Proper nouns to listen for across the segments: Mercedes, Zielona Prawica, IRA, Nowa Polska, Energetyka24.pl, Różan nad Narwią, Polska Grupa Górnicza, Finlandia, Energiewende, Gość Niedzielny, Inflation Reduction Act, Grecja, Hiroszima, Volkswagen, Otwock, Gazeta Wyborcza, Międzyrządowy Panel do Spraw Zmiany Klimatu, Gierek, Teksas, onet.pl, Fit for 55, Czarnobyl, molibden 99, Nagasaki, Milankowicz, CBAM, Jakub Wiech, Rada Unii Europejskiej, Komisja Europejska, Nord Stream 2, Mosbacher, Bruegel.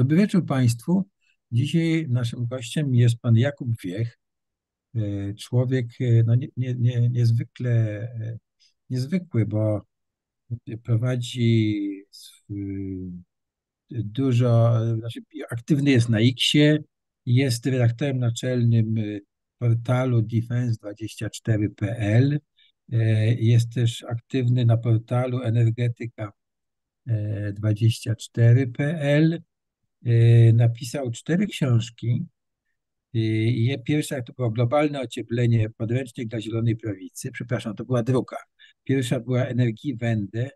Dobry wieczór Państwu. Dzisiaj naszym gościem jest pan Jakub Wiech, człowiek no, niezwykły, bo prowadzi dużo, znaczy aktywny jest na X-ie, jest redaktorem naczelnym portalu Defence24.pl, jest też aktywny na portalu Energetyka24.pl, napisał 4 książki. Pierwsza to było Globalne ocieplenie, podręcznik dla zielonej prawicy, przepraszam, to była druga. Pierwsza była Energiewende,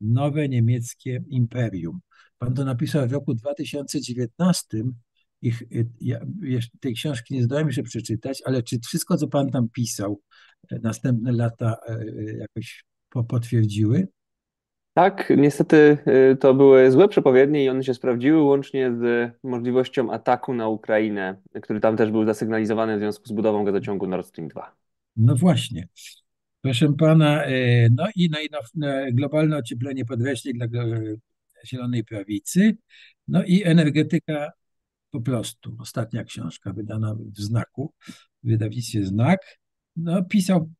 nowe niemieckie imperium. Pan to napisał w roku 2019. Ja jeszcze tej książki nie zdałem się przeczytać, ale czy wszystko, co pan tam pisał, następne lata jakoś potwierdziły? Tak, niestety to były złe przepowiednie i one się sprawdziły, łącznie z możliwością ataku na Ukrainę, który tam też był zasygnalizowany w związku z budową gazociągu Nord Stream 2. No właśnie. Proszę pana, globalne ocieplenie, podręcznik dla zielonej prawicy, no i energetyka po prostu. Ostatnia książka wydana w Znaku, w wydawnictwie Znak. No pisał,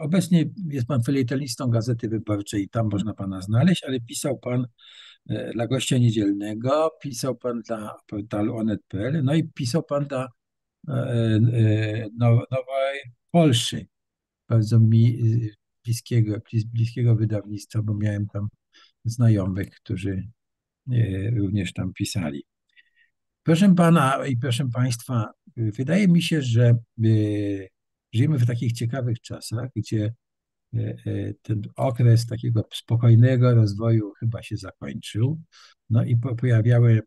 obecnie jest pan felietonistą Gazety Wyborczej, tam można pana znaleźć, ale pisał pan dla Gościa Niedzielnego, pisał pan dla portalu onet.pl, no i pisał pan dla Nowej Polszy, bardzo mi bliskiego wydawnictwa, bo miałem tam znajomych, którzy również tam pisali. Proszę pana i proszę państwa, wydaje mi się, że żyjemy w takich ciekawych czasach, gdzie ten okres takiego spokojnego rozwoju chyba się zakończył. No i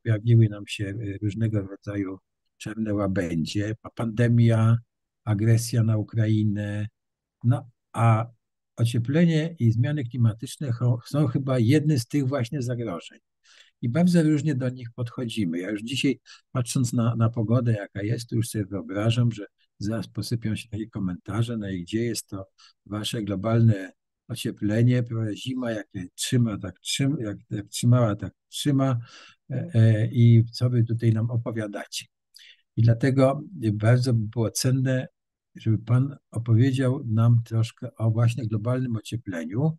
pojawiły nam się różnego rodzaju czarne łabędzie, pandemia, agresja na Ukrainę, no a ocieplenie i zmiany klimatyczne są chyba jednym z tych właśnie zagrożeń. I bardzo różnie do nich podchodzimy. Ja już dzisiaj, patrząc na pogodę, jaka jest, to już sobie wyobrażam, że zaraz posypią się takie komentarze, no i gdzie jest to wasze globalne ocieplenie, zima jak trzyma, jak trzymała, tak trzyma i co wy tutaj nam opowiadacie. I dlatego bardzo by było cenne, żeby pan opowiedział nam troszkę o właśnie globalnym ociepleniu,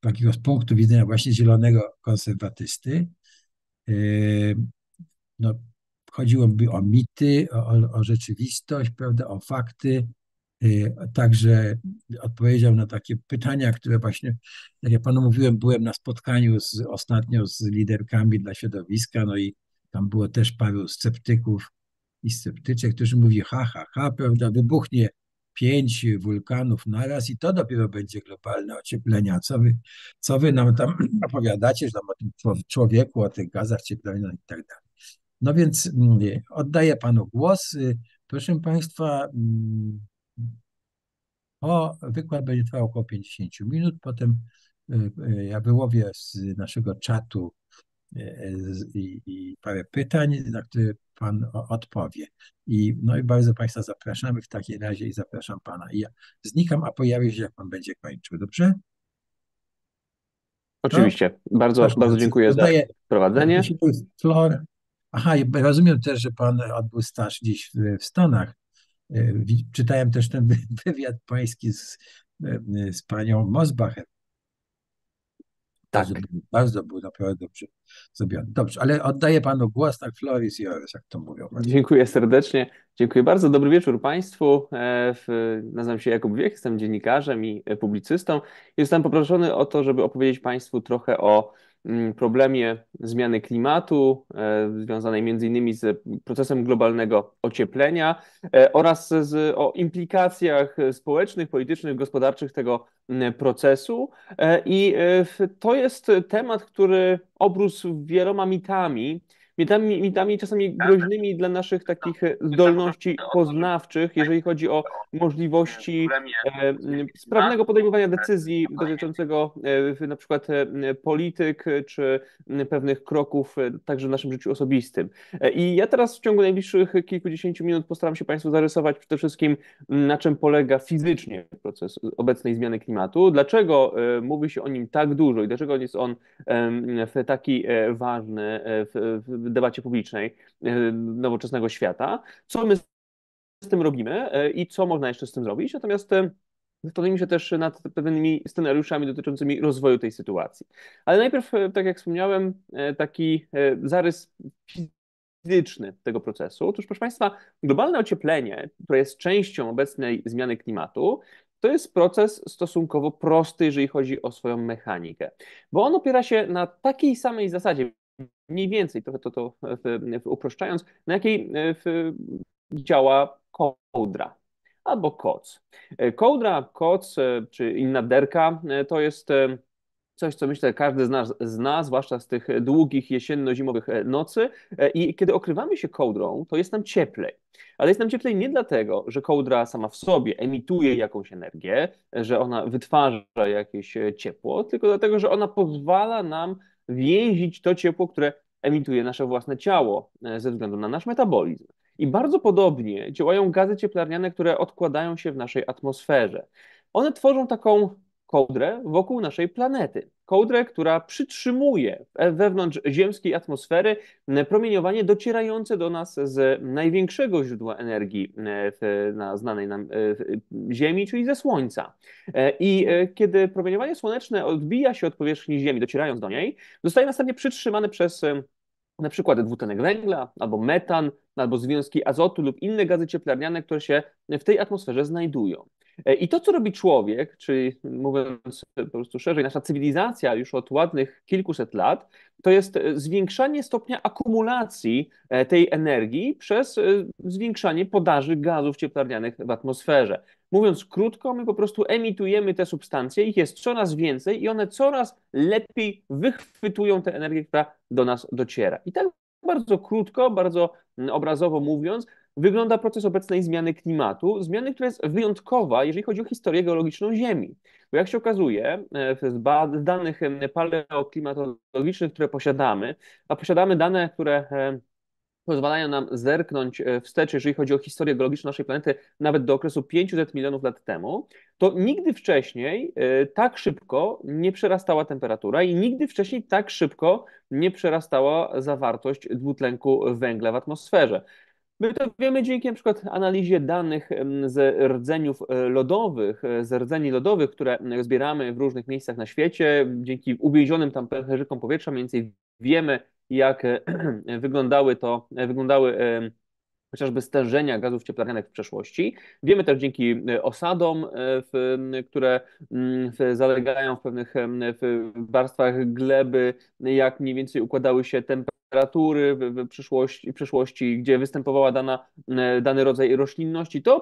takiego z punktu widzenia właśnie zielonego konserwatysty. No, chodziłoby o mity, o rzeczywistość, prawda, o fakty. Także odpowiedział na takie pytania, które właśnie, jak ja panu mówiłem, byłem na spotkaniu ostatnio z liderkami dla środowiska, no i tam było też paru sceptyków i sceptyczek, którzy mówili, prawda, wybuchnie 5 wulkanów naraz i to dopiero będzie globalne ocieplenie. A co wy nam tam opowiadacie, że tam o tym człowieku, o tych gazach cieplarnianych i tak dalej. No więc oddaję panu głos. Proszę państwa, wykład będzie trwał około 50 minut. Potem ja wyłowię z naszego czatu i parę pytań, na które pan odpowie. No i bardzo państwa zapraszamy w takim razie i zapraszam pana. I ja znikam, a pojawię się, jak pan będzie kończył. Dobrze? Oczywiście. No, bardzo dziękuję za prowadzenie. Aha, i rozumiem też, że pan odbył staż gdzieś w Stanach. Czytałem też ten wywiad pański z panią Mosbacher. Tak. Bardzo był naprawdę dobrze zrobiony. Dobrze, ale oddaję panu głos, tak, floor is yours, jak to mówią. Dziękuję serdecznie. Dziękuję bardzo. Dobry wieczór państwu. Nazywam się Jakub Wiech, jestem dziennikarzem i publicystą. Jestem poproszony o to, żeby opowiedzieć państwu trochę o problemie zmiany klimatu, związanej m.in. z procesem globalnego ocieplenia oraz o implikacjach społecznych, politycznych, gospodarczych tego procesu. I to jest temat, który obrósł wieloma mitami, mitami czasami groźnymi dla naszych takich zdolności poznawczych, jeżeli chodzi o możliwości sprawnego podejmowania decyzji dotyczącego na przykład polityk czy pewnych kroków także w naszym życiu osobistym. I ja teraz w ciągu najbliższych kilkudziesięciu minut postaram się Państwu zarysować przede wszystkim, na czym polega fizycznie proces obecnej zmiany klimatu, dlaczego mówi się o nim tak dużo i dlaczego jest on taki ważny w debacie publicznej nowoczesnego świata, co my z tym robimy i co można jeszcze z tym zrobić. Natomiast zastanowimy się też nad pewnymi scenariuszami dotyczącymi rozwoju tej sytuacji. Ale najpierw, tak jak wspomniałem, taki zarys fizyczny tego procesu. Otóż, proszę Państwa, globalne ocieplenie, które jest częścią obecnej zmiany klimatu, to jest proces stosunkowo prosty, jeżeli chodzi o swoją mechanikę, bo on opiera się na takiej samej zasadzie, mniej więcej, trochę to uproszczając, na jakiej działa kołdra albo koc. Kołdra, koc czy inna derka to jest coś, co myślę każdy z nas zna, zwłaszcza z tych długich jesienno-zimowych nocy. I kiedy okrywamy się kołdrą, to jest nam cieplej. Ale jest nam cieplej nie dlatego, że kołdra sama w sobie emituje jakąś energię, że ona wytwarza jakieś ciepło, tylko dlatego, że ona pozwala nam więzić to ciepło, które emituje nasze własne ciało ze względu na nasz metabolizm. I bardzo podobnie działają gazy cieplarniane, które odkładają się w naszej atmosferze. One tworzą taką kołdrę wokół naszej planety. Kołdrę, która przytrzymuje wewnątrz ziemskiej atmosfery promieniowanie docierające do nas z największego źródła energii na znanej nam Ziemi, czyli ze Słońca. I kiedy promieniowanie słoneczne odbija się od powierzchni Ziemi, docierając do niej, zostaje następnie przytrzymane przez na przykład dwutlenek węgla, albo metan, albo związki azotu lub inne gazy cieplarniane, które się w tej atmosferze znajdują. I to, co robi człowiek, czyli mówiąc po prostu szerzej, nasza cywilizacja już od ładnych kilkuset lat, to jest zwiększanie stopnia akumulacji tej energii przez zwiększanie podaży gazów cieplarnianych w atmosferze. Mówiąc krótko, my po prostu emitujemy te substancje, ich jest coraz więcej i one coraz lepiej wychwytują tę energię, która do nas dociera. I tak bardzo krótko, bardzo obrazowo mówiąc, wygląda proces obecnej zmiany klimatu, zmiany, która jest wyjątkowa, jeżeli chodzi o historię geologiczną Ziemi. Bo jak się okazuje, z danych paleoklimatologicznych, które posiadamy, a posiadamy dane, które pozwalają nam zerknąć wstecz, jeżeli chodzi o historię geologiczną naszej planety, nawet do okresu 500 milionów lat temu, to nigdy wcześniej tak szybko nie przerastała temperatura i nigdy wcześniej tak szybko nie przerastała zawartość dwutlenku węgla w atmosferze. My to wiemy dzięki na przykład analizie danych z rdzeniów lodowych, z rdzeni lodowych, które zbieramy w różnych miejscach na świecie, dzięki uwięzionym tam pęcherzykom powietrza, mniej więcej wiemy, jak wyglądały chociażby stężenia gazów cieplarnianych w przeszłości. Wiemy też dzięki osadom, które zalegają w pewnych warstwach gleby, jak mniej więcej układały się temperatury w przeszłości, gdzie występowała dany rodzaj roślinności. To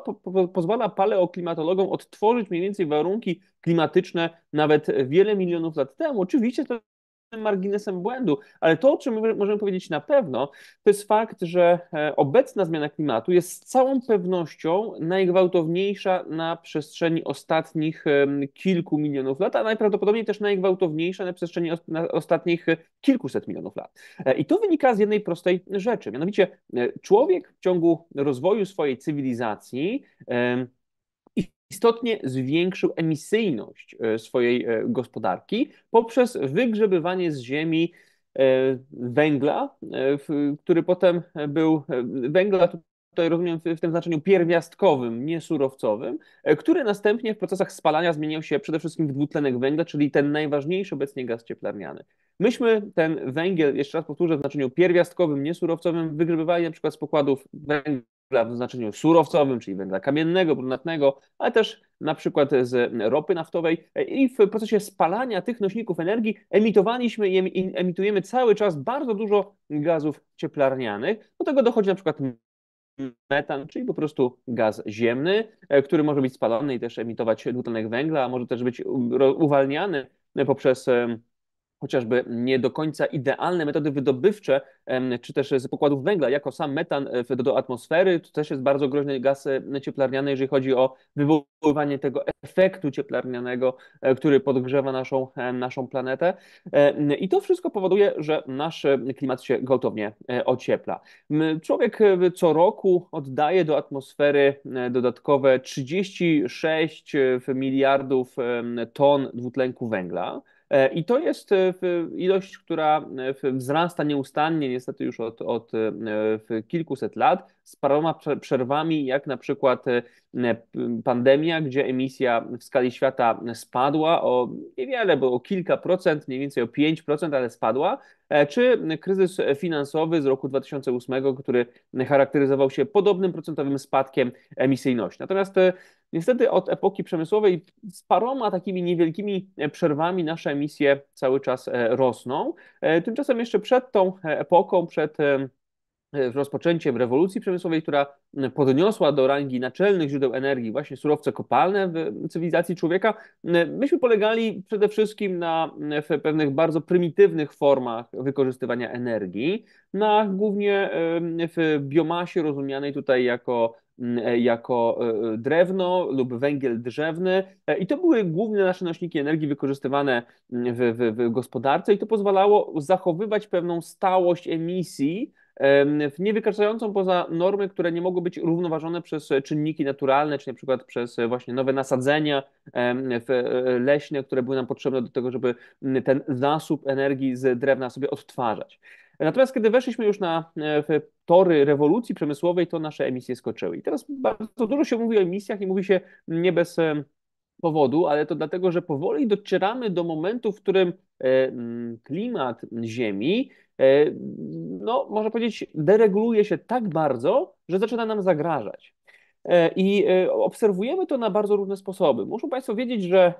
pozwala paleoklimatologom odtworzyć mniej więcej warunki klimatyczne nawet wiele milionów lat temu. Oczywiście to marginesem błędu, ale to, o czym możemy powiedzieć na pewno, to jest fakt, że obecna zmiana klimatu jest z całą pewnością najgwałtowniejsza na przestrzeni ostatnich kilku milionów lat, a najprawdopodobniej też najgwałtowniejsza na przestrzeni ostatnich kilkuset milionów lat. I to wynika z jednej prostej rzeczy, mianowicie człowiek w ciągu rozwoju swojej cywilizacji istotnie zwiększył emisyjność swojej gospodarki poprzez wygrzebywanie z ziemi węgla, który potem był węgla, tutaj rozumiem w tym znaczeniu pierwiastkowym, nie surowcowym, który następnie w procesach spalania zmieniał się przede wszystkim w dwutlenek węgla, czyli ten najważniejszy obecnie gaz cieplarniany. Myśmy ten węgiel, jeszcze raz powtórzę, w znaczeniu pierwiastkowym, nie surowcowym, wygrzebywali na przykład z pokładów węgla, w znaczeniu surowcowym, czyli węgla kamiennego, brunatnego, ale też na przykład z ropy naftowej i w procesie spalania tych nośników energii emitowaliśmy i emitujemy cały czas bardzo dużo gazów cieplarnianych. Do tego dochodzi na przykład metan, czyli po prostu gaz ziemny, który może być spalony i też emitować dwutlenek węgla, a może też być uwalniany poprzez chociażby nie do końca idealne metody wydobywcze, czy też z pokładów węgla, jako sam metan do atmosfery. To też jest bardzo groźny gaz cieplarniany, jeżeli chodzi o wywoływanie tego efektu cieplarnianego, który podgrzewa naszą planetę. I to wszystko powoduje, że nasz klimat się gwałtownie ociepla. Człowiek co roku oddaje do atmosfery dodatkowe 36 miliardów ton dwutlenku węgla. I to jest ilość, która wzrasta nieustannie, niestety już od kilkuset lat, z paroma przerwami, jak na przykład pandemia, gdzie emisja w skali świata spadła o niewiele, bo o kilka procent, mniej więcej o 5%, ale spadła, czy kryzys finansowy z roku 2008, który charakteryzował się podobnym procentowym spadkiem emisyjności. Natomiast niestety od epoki przemysłowej z paroma takimi niewielkimi przerwami nasze emisje cały czas rosną. Tymczasem jeszcze przed tą epoką, przed rozpoczęciem rewolucji przemysłowej, która podniosła do rangi naczelnych źródeł energii właśnie surowce kopalne w cywilizacji człowieka, myśmy polegali przede wszystkim na pewnych bardzo prymitywnych formach wykorzystywania energii, na głównie w biomasie rozumianej tutaj jako drewno lub węgiel drzewny, i to były główne nasze nośniki energii wykorzystywane w gospodarce, i to pozwalało zachowywać pewną stałość emisji, nie wykraczającą poza normy, które nie mogły być równoważone przez czynniki naturalne, czy na przykład przez właśnie nowe nasadzenia leśne, które były nam potrzebne do tego, żeby ten zasób energii z drewna sobie odtwarzać. Natomiast kiedy weszliśmy już na tory rewolucji przemysłowej, to nasze emisje skoczyły. I teraz bardzo dużo się mówi o emisjach i mówi się nie bez powodu, ale to dlatego, że powoli docieramy do momentu, w którym klimat Ziemi, no można powiedzieć, dereguluje się tak bardzo, że zaczyna nam zagrażać. I obserwujemy to na bardzo różne sposoby. Muszą Państwo wiedzieć, że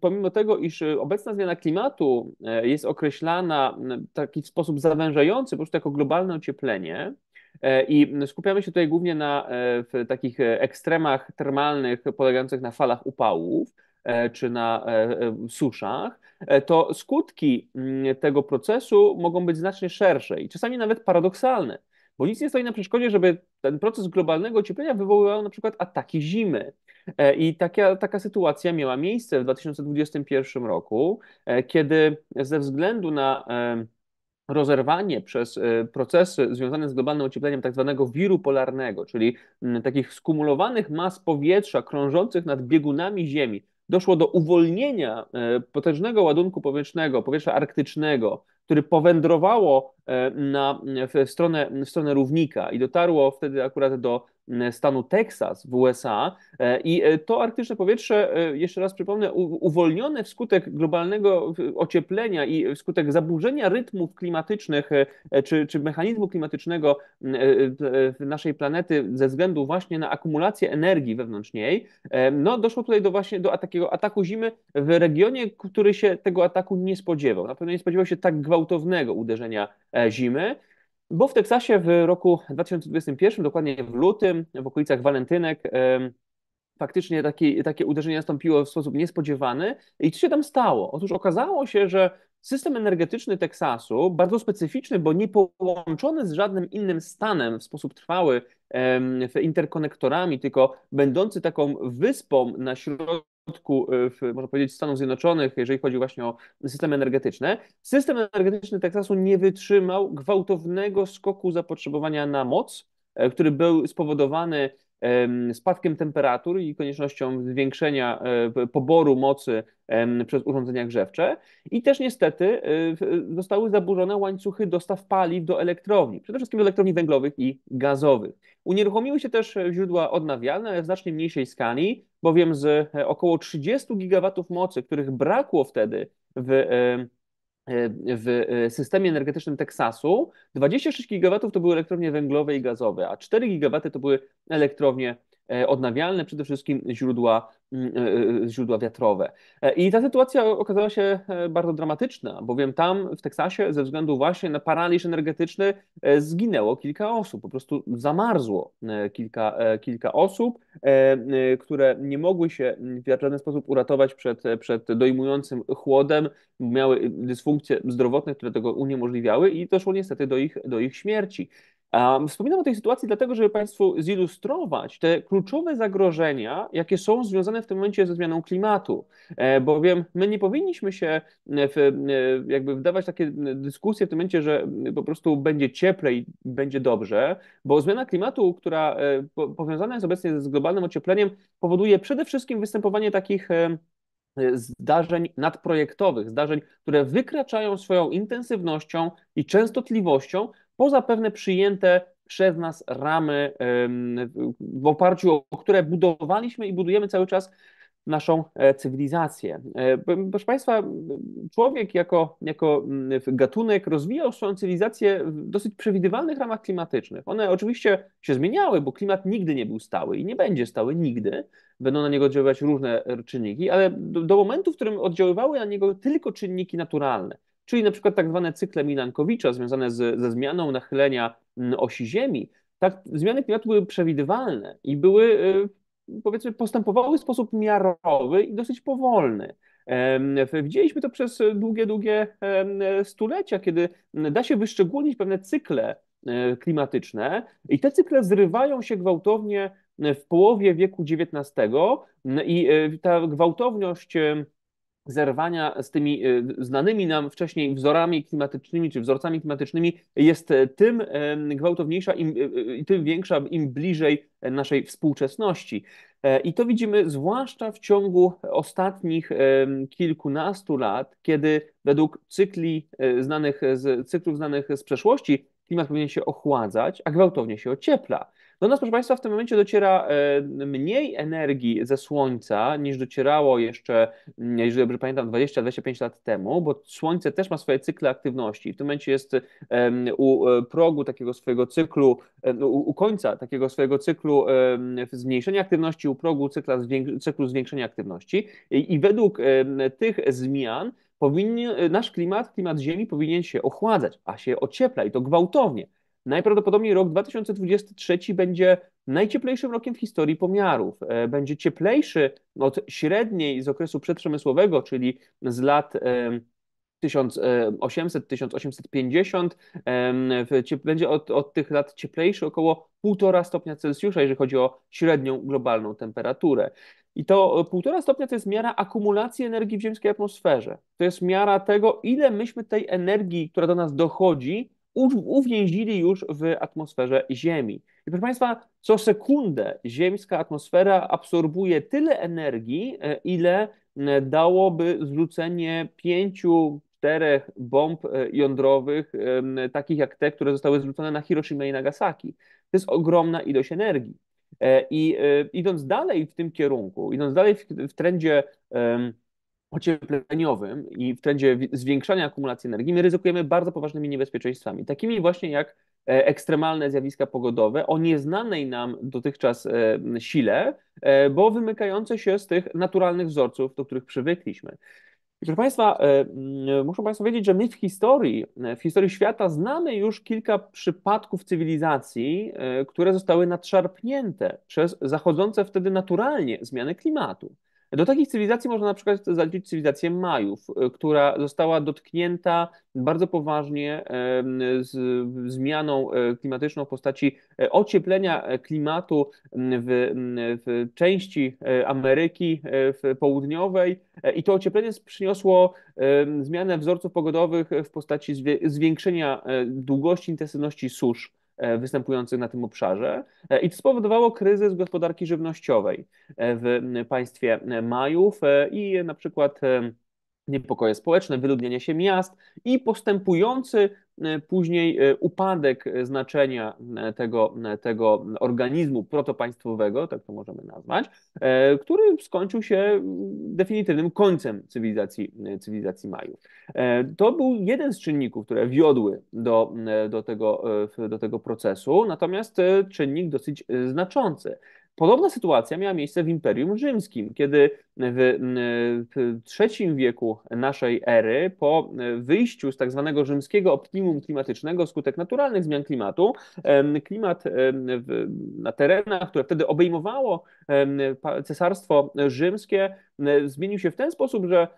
pomimo tego, iż obecna zmiana klimatu jest określana w taki sposób zawężający, po prostu jako globalne ocieplenie, i skupiamy się tutaj głównie na takich ekstremach termalnych polegających na falach upałów czy na suszach, to skutki tego procesu mogą być znacznie szersze i czasami nawet paradoksalne, bo nic nie stoi na przeszkodzie, żeby ten proces globalnego ocieplenia wywoływał na przykład ataki zimy. I taka sytuacja miała miejsce w 2021 roku, kiedy ze względu na rozerwanie przez procesy związane z globalnym ociepleniem tak zwanego wiru polarnego, czyli takich skumulowanych mas powietrza krążących nad biegunami Ziemi, doszło do uwolnienia potężnego ładunku powietrznego, powietrza arktycznego, który powędrowało w stronę równika i dotarło wtedy akurat do stanu Teksas w USA, i to arktyczne powietrze, jeszcze raz przypomnę, uwolnione wskutek globalnego ocieplenia i wskutek zaburzenia rytmów klimatycznych czy mechanizmu klimatycznego naszej planety ze względu właśnie na akumulację energii wewnątrz niej, no doszło tutaj do takiego ataku zimy w regionie, który się tego ataku nie spodziewał. Na pewno nie spodziewał się tak gwałtownego uderzenia zimy, bo w Teksasie w roku 2021, dokładnie w lutym, w okolicach walentynek, faktycznie takie uderzenie nastąpiło w sposób niespodziewany. I co się tam stało? Otóż okazało się, że system energetyczny Teksasu, bardzo specyficzny, bo nie połączony z żadnym innym stanem w sposób trwały interkonektorami, tylko będący taką wyspą na środku, można powiedzieć, Stanów Zjednoczonych, jeżeli chodzi właśnie o systemy energetyczne. System energetyczny Teksasu nie wytrzymał gwałtownego skoku zapotrzebowania na moc, który był spowodowany spadkiem temperatur i koniecznością zwiększenia poboru mocy przez urządzenia grzewcze, i też niestety zostały zaburzone łańcuchy dostaw paliw do elektrowni, przede wszystkim do elektrowni węglowych i gazowych. Unieruchomiły się też źródła odnawialne, ale w znacznie mniejszej skali, bowiem z około 30 gigawatów mocy, których brakło wtedy w systemie energetycznym Teksasu, 26 GW to były elektrownie węglowe i gazowe, a 4 GW to były elektrownie odnawialne, przede wszystkim źródła wiatrowe. I ta sytuacja okazała się bardzo dramatyczna, bowiem tam w Teksasie ze względu właśnie na paraliż energetyczny zginęło kilka osób, po prostu zamarzło kilka osób, które nie mogły się w żaden sposób uratować przed dojmującym chłodem, miały dysfunkcje zdrowotne, które tego uniemożliwiały i doszło niestety do ich śmierci. Wspominam o tej sytuacji dlatego, żeby Państwu zilustrować te kluczowe zagrożenia, jakie są związane w tym momencie ze zmianą klimatu, bowiem my nie powinniśmy się jakby wdawać w takie dyskusje w tym momencie, że po prostu będzie cieplej i będzie dobrze, bo zmiana klimatu, która powiązana jest obecnie z globalnym ociepleniem, powoduje przede wszystkim występowanie takich zdarzeń nadprojektowych, zdarzeń, które wykraczają swoją intensywnością i częstotliwością poza pewne przyjęte przez nas ramy, w oparciu o które budowaliśmy i budujemy cały czas naszą cywilizację. Proszę Państwa, człowiek jako gatunek rozwijał swoją cywilizację w dosyć przewidywalnych ramach klimatycznych. One oczywiście się zmieniały, bo klimat nigdy nie był stały i nie będzie stały nigdy. Będą na niego oddziaływać różne czynniki, ale do momentu, w którym oddziaływały na niego tylko czynniki naturalne, czyli na przykład tak zwane cykle Milankowicza związane ze zmianą nachylenia osi Ziemi, tak zmiany klimatu były przewidywalne i były, powiedzmy, postępowały w sposób miarowy i dosyć powolny. Widzieliśmy to przez długie stulecia, kiedy da się wyszczególnić pewne cykle klimatyczne i te cykle zrywają się gwałtownie w połowie wieku XIX i ta gwałtowność zerwania z tymi znanymi nam wcześniej wzorami klimatycznymi czy wzorcami klimatycznymi jest tym gwałtowniejsza i tym większa, im bliżej naszej współczesności. I to widzimy zwłaszcza w ciągu ostatnich kilkunastu lat, kiedy według cyklów znanych z przeszłości klimat powinien się ochładzać, a gwałtownie się ociepla. Do nas, proszę Państwa, w tym momencie dociera mniej energii ze Słońca niż docierało jeszcze, jeżeli dobrze pamiętam, 20-25 lat temu, bo Słońce też ma swoje cykle aktywności. W tym momencie jest u progu takiego swojego cyklu, u końca takiego swojego cyklu zmniejszenia aktywności, u progu cyklu zwiększenia aktywności i według tych zmian nasz klimat Ziemi powinien się ochładzać, a się ociepla i to gwałtownie. Najprawdopodobniej rok 2023 będzie najcieplejszym rokiem w historii pomiarów. Będzie cieplejszy od średniej z okresu przedprzemysłowego, czyli z lat 1800-1850. Będzie od tych lat cieplejszy około 1,5 stopnia Celsjusza, jeżeli chodzi o średnią globalną temperaturę. I to 1,5 stopnia to jest miara akumulacji energii w ziemskiej atmosferze. To jest miara tego, ile myśmy tej energii, która do nas dochodzi, uwięzili już w atmosferze Ziemi. I proszę Państwa, co sekundę ziemska atmosfera absorbuje tyle energii, ile dałoby zrzucenie 5-4 bomb jądrowych, takich jak te, które zostały zrzucone na Hiroszimę i Nagasaki. To jest ogromna ilość energii. I idąc dalej w tym kierunku, idąc dalej w trendzie ociepleniowym i w trendzie zwiększania akumulacji energii, my ryzykujemy bardzo poważnymi niebezpieczeństwami, takimi właśnie jak ekstremalne zjawiska pogodowe o nieznanej nam dotychczas sile, bo wymykające się z tych naturalnych wzorców, do których przywykliśmy. Proszę Państwa, muszą Państwo wiedzieć, że my w historii świata znamy już kilka przypadków cywilizacji, które zostały nadszarpnięte przez zachodzące wtedy naturalnie zmiany klimatu. Do takich cywilizacji można na przykład zaliczyć cywilizację Majów, która została dotknięta bardzo poważnie zmianą klimatyczną w postaci ocieplenia klimatu w części Ameryki Południowej i to ocieplenie przyniosło zmianę wzorców pogodowych w postaci zwiększenia długości, intensywności susz występujących na tym obszarze i to spowodowało kryzys gospodarki żywnościowej w państwie Majów i na przykład niepokoje społeczne, wyludnienie się miast i postępujący później upadek znaczenia tego organizmu protopaństwowego, tak to możemy nazwać, który skończył się definitywnym końcem cywilizacji Majów. To był jeden z czynników, które wiodły do tego procesu, natomiast czynnik dosyć znaczący. Podobna sytuacja miała miejsce w Imperium Rzymskim, kiedy w III wieku naszej ery, po wyjściu z tak zwanego rzymskiego optimum klimatycznego wskutek naturalnych zmian klimatu, klimat na terenach, które wtedy obejmowało Cesarstwo Rzymskie, zmienił się w ten sposób, że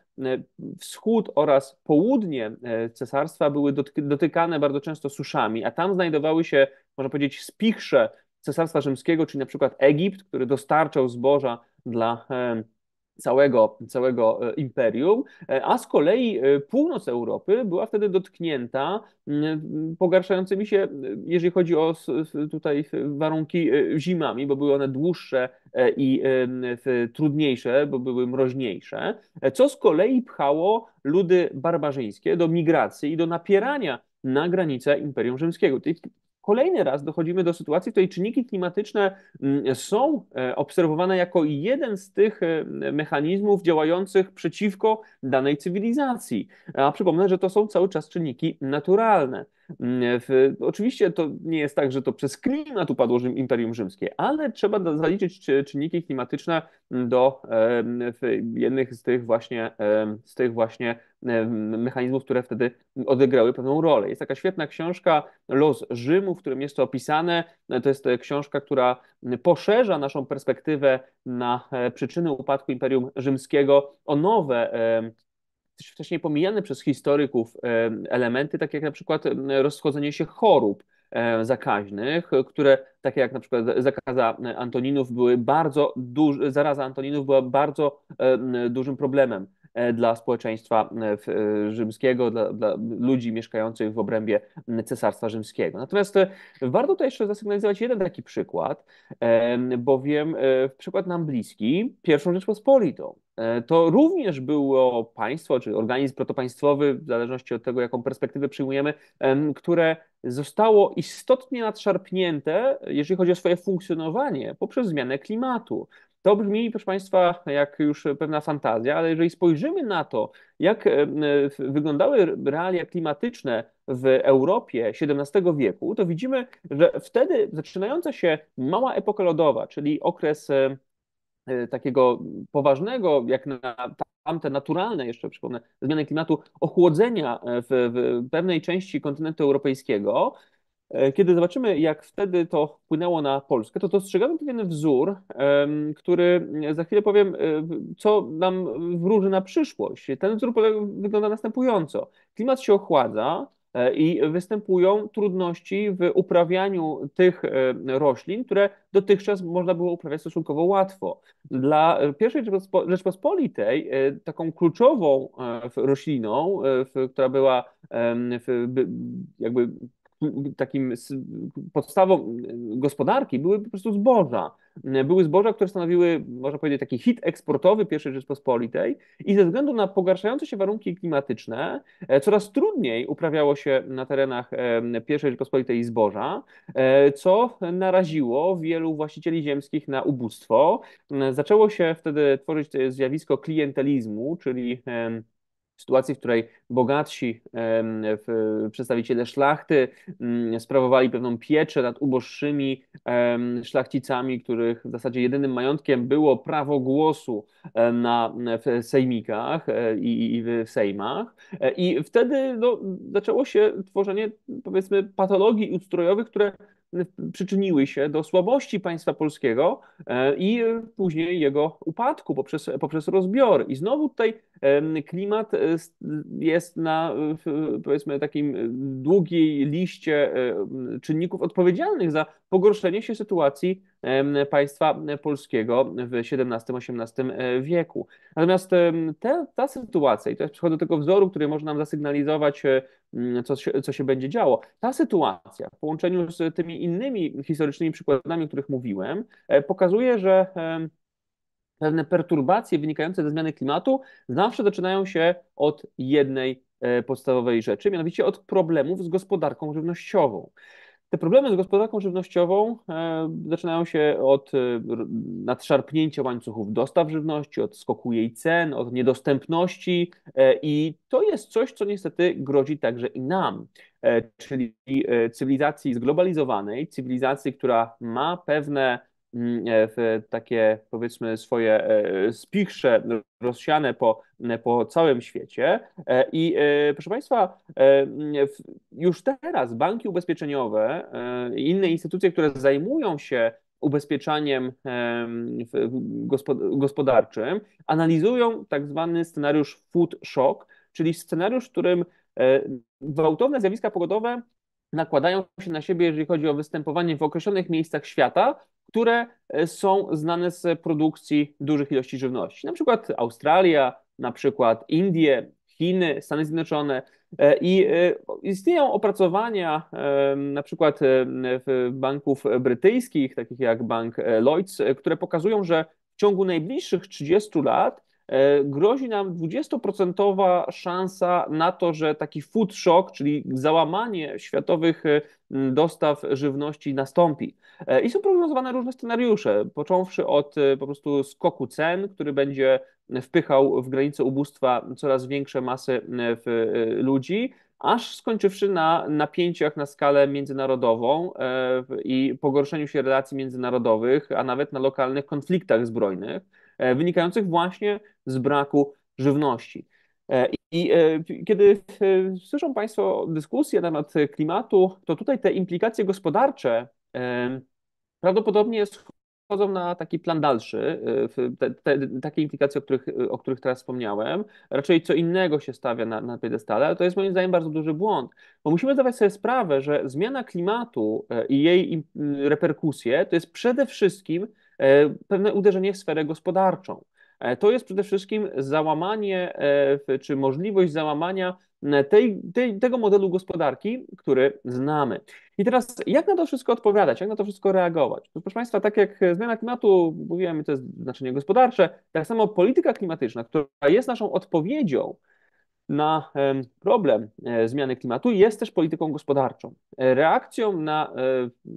wschód oraz południe cesarstwa były dotykane bardzo często suszami, a tam znajdowały się, można powiedzieć, spichrze Cesarstwa Rzymskiego, czyli na przykład Egipt, który dostarczał zboża dla całego imperium, a z kolei północ Europy była wtedy dotknięta pogarszającymi się, jeżeli chodzi o tutaj warunki, zimami, bo były one dłuższe i trudniejsze, bo były mroźniejsze, co z kolei pchało ludy barbarzyńskie do migracji i do napierania na granicę Imperium Rzymskiego. Kolejny raz dochodzimy do sytuacji, w której czynniki klimatyczne są obserwowane jako jeden z tych mechanizmów działających przeciwko danej cywilizacji. A przypomnę, że to są cały czas czynniki naturalne. Oczywiście to nie jest tak, że to przez klimat upadło Imperium Rzymskie, ale trzeba zaliczyć czynniki klimatyczne do jednych z tych właśnie mechanizmów, które wtedy odegrały pewną rolę. Jest taka świetna książka Los Rzymu, w którym jest to opisane. To jest książka, która poszerza naszą perspektywę na przyczyny upadku Imperium Rzymskiego o nowe wcześniej pomijane przez historyków elementy, takie jak na przykład rozchodzenie się chorób zakaźnych, które takie jak na przykład zaraza Antoninów była bardzo dużym problemem dla społeczeństwa rzymskiego, dla ludzi mieszkających w obrębie Cesarstwa Rzymskiego. Natomiast warto tutaj jeszcze zasygnalizować jeden taki przykład, bowiem przykład nam bliski, I Rzeczpospolitą. To również było państwo, czy organizm protopaństwowy, w zależności od tego, jaką perspektywę przyjmujemy, które zostało istotnie nadszarpnięte, jeżeli chodzi o swoje funkcjonowanie, poprzez zmianę klimatu. To brzmi, proszę Państwa, jak już pewna fantazja, ale jeżeli spojrzymy na to, jak wyglądały realia klimatyczne w Europie XVII wieku, to widzimy, że wtedy zaczynająca się mała epoka lodowa, czyli okres takiego poważnego, jak na tamte naturalne, jeszcze przypomnę, zmiany klimatu, ochłodzenia w pewnej części kontynentu europejskiego. Kiedy zobaczymy, jak wtedy to wpłynęło na Polskę, to dostrzegamy pewien wzór, który za chwilę powiem, co nam wróży na przyszłość. Ten wzór wygląda następująco. Klimat się ochładza i występują trudności w uprawianiu tych roślin, które dotychczas można było uprawiać stosunkowo łatwo. Dla I Rzeczpospolitej taką kluczową rośliną, która była jakby takim podstawą gospodarki były po prostu zboża. Były zboża, które stanowiły, można powiedzieć, taki hit eksportowy I Rzeczpospolitej i ze względu na pogarszające się warunki klimatyczne coraz trudniej uprawiało się na terenach I Rzeczpospolitej zboża, co naraziło wielu właścicieli ziemskich na ubóstwo. Zaczęło się wtedy tworzyć zjawisko klientelizmu, czyli sytuacji, w której bogatsi przedstawiciele szlachty sprawowali pewną pieczę nad uboższymi szlachcicami, których w zasadzie jedynym majątkiem było prawo głosu w sejmikach i w sejmach. I wtedy zaczęło się tworzenie, powiedzmy, patologii ustrojowych, które przyczyniły się do słabości państwa polskiego i później jego upadku poprzez rozbiory. I znowu tutaj klimat jest na, powiedzmy, takim długiej liście czynników odpowiedzialnych za pogorszenie się sytuacji państwa polskiego w XVII-XVIII wieku. Natomiast ta sytuacja, i teraz przechodzę do tego wzoru, który może nam zasygnalizować, co się będzie działo, ta sytuacja w połączeniu z tymi innymi historycznymi przykładami, o których mówiłem, pokazuje, że pewne perturbacje wynikające ze zmiany klimatu zawsze zaczynają się od jednej podstawowej rzeczy, mianowicie od problemów z gospodarką żywnościową. Te problemy z gospodarką żywnościową zaczynają się od nadszarpnięcia łańcuchów dostaw żywności, od skoku jej cen, od niedostępności i to jest coś, co niestety grozi także i nam, czyli cywilizacji zglobalizowanej, cywilizacji, która ma pewne w takie, powiedzmy, swoje spichrze rozsiane po całym świecie. I proszę Państwa, już teraz banki ubezpieczeniowe i inne instytucje, które zajmują się ubezpieczaniem gospodarczym, analizują tak zwany scenariusz food shock, czyli scenariusz, w którym gwałtowne zjawiska pogodowe nakładają się na siebie, jeżeli chodzi o występowanie w określonych miejscach świata, które są znane z produkcji dużych ilości żywności. Na przykład Australia, na przykład Indie, Chiny, Stany Zjednoczone. I istnieją opracowania na przykład banków brytyjskich, takich jak Bank Lloyds, które pokazują, że w ciągu najbliższych 30 lat grozi nam 20% szansa na to, że taki food shock, czyli załamanie światowych dostaw żywności, nastąpi. I są prognozowane różne scenariusze, począwszy od po prostu skoku cen, który będzie wpychał w granice ubóstwa coraz większe masy ludzi, aż skończywszy na napięciach na skalę międzynarodową i pogorszeniu się relacji międzynarodowych, a nawet na lokalnych konfliktach zbrojnych, wynikających właśnie z braku żywności. I kiedy słyszą Państwo dyskusję na temat klimatu, to tutaj te implikacje gospodarcze prawdopodobnie schodzą na taki plan dalszy, takie implikacje, o których teraz wspomniałem. Raczej co innego się stawia na piedestale, ale to jest moim zdaniem bardzo duży błąd, bo musimy zdawać sobie sprawę, że zmiana klimatu i jej reperkusje to jest przede wszystkim pewne uderzenie w sferę gospodarczą. To jest przede wszystkim załamanie, czy możliwość załamania tego modelu gospodarki, który znamy. I teraz jak na to wszystko odpowiadać, jak na to wszystko reagować? Proszę Państwa, tak jak zmiana klimatu, mówiłem, to jest znaczenie gospodarcze, tak samo polityka klimatyczna, która jest naszą odpowiedzią na problem zmiany klimatu, jest też polityką gospodarczą. Reakcją na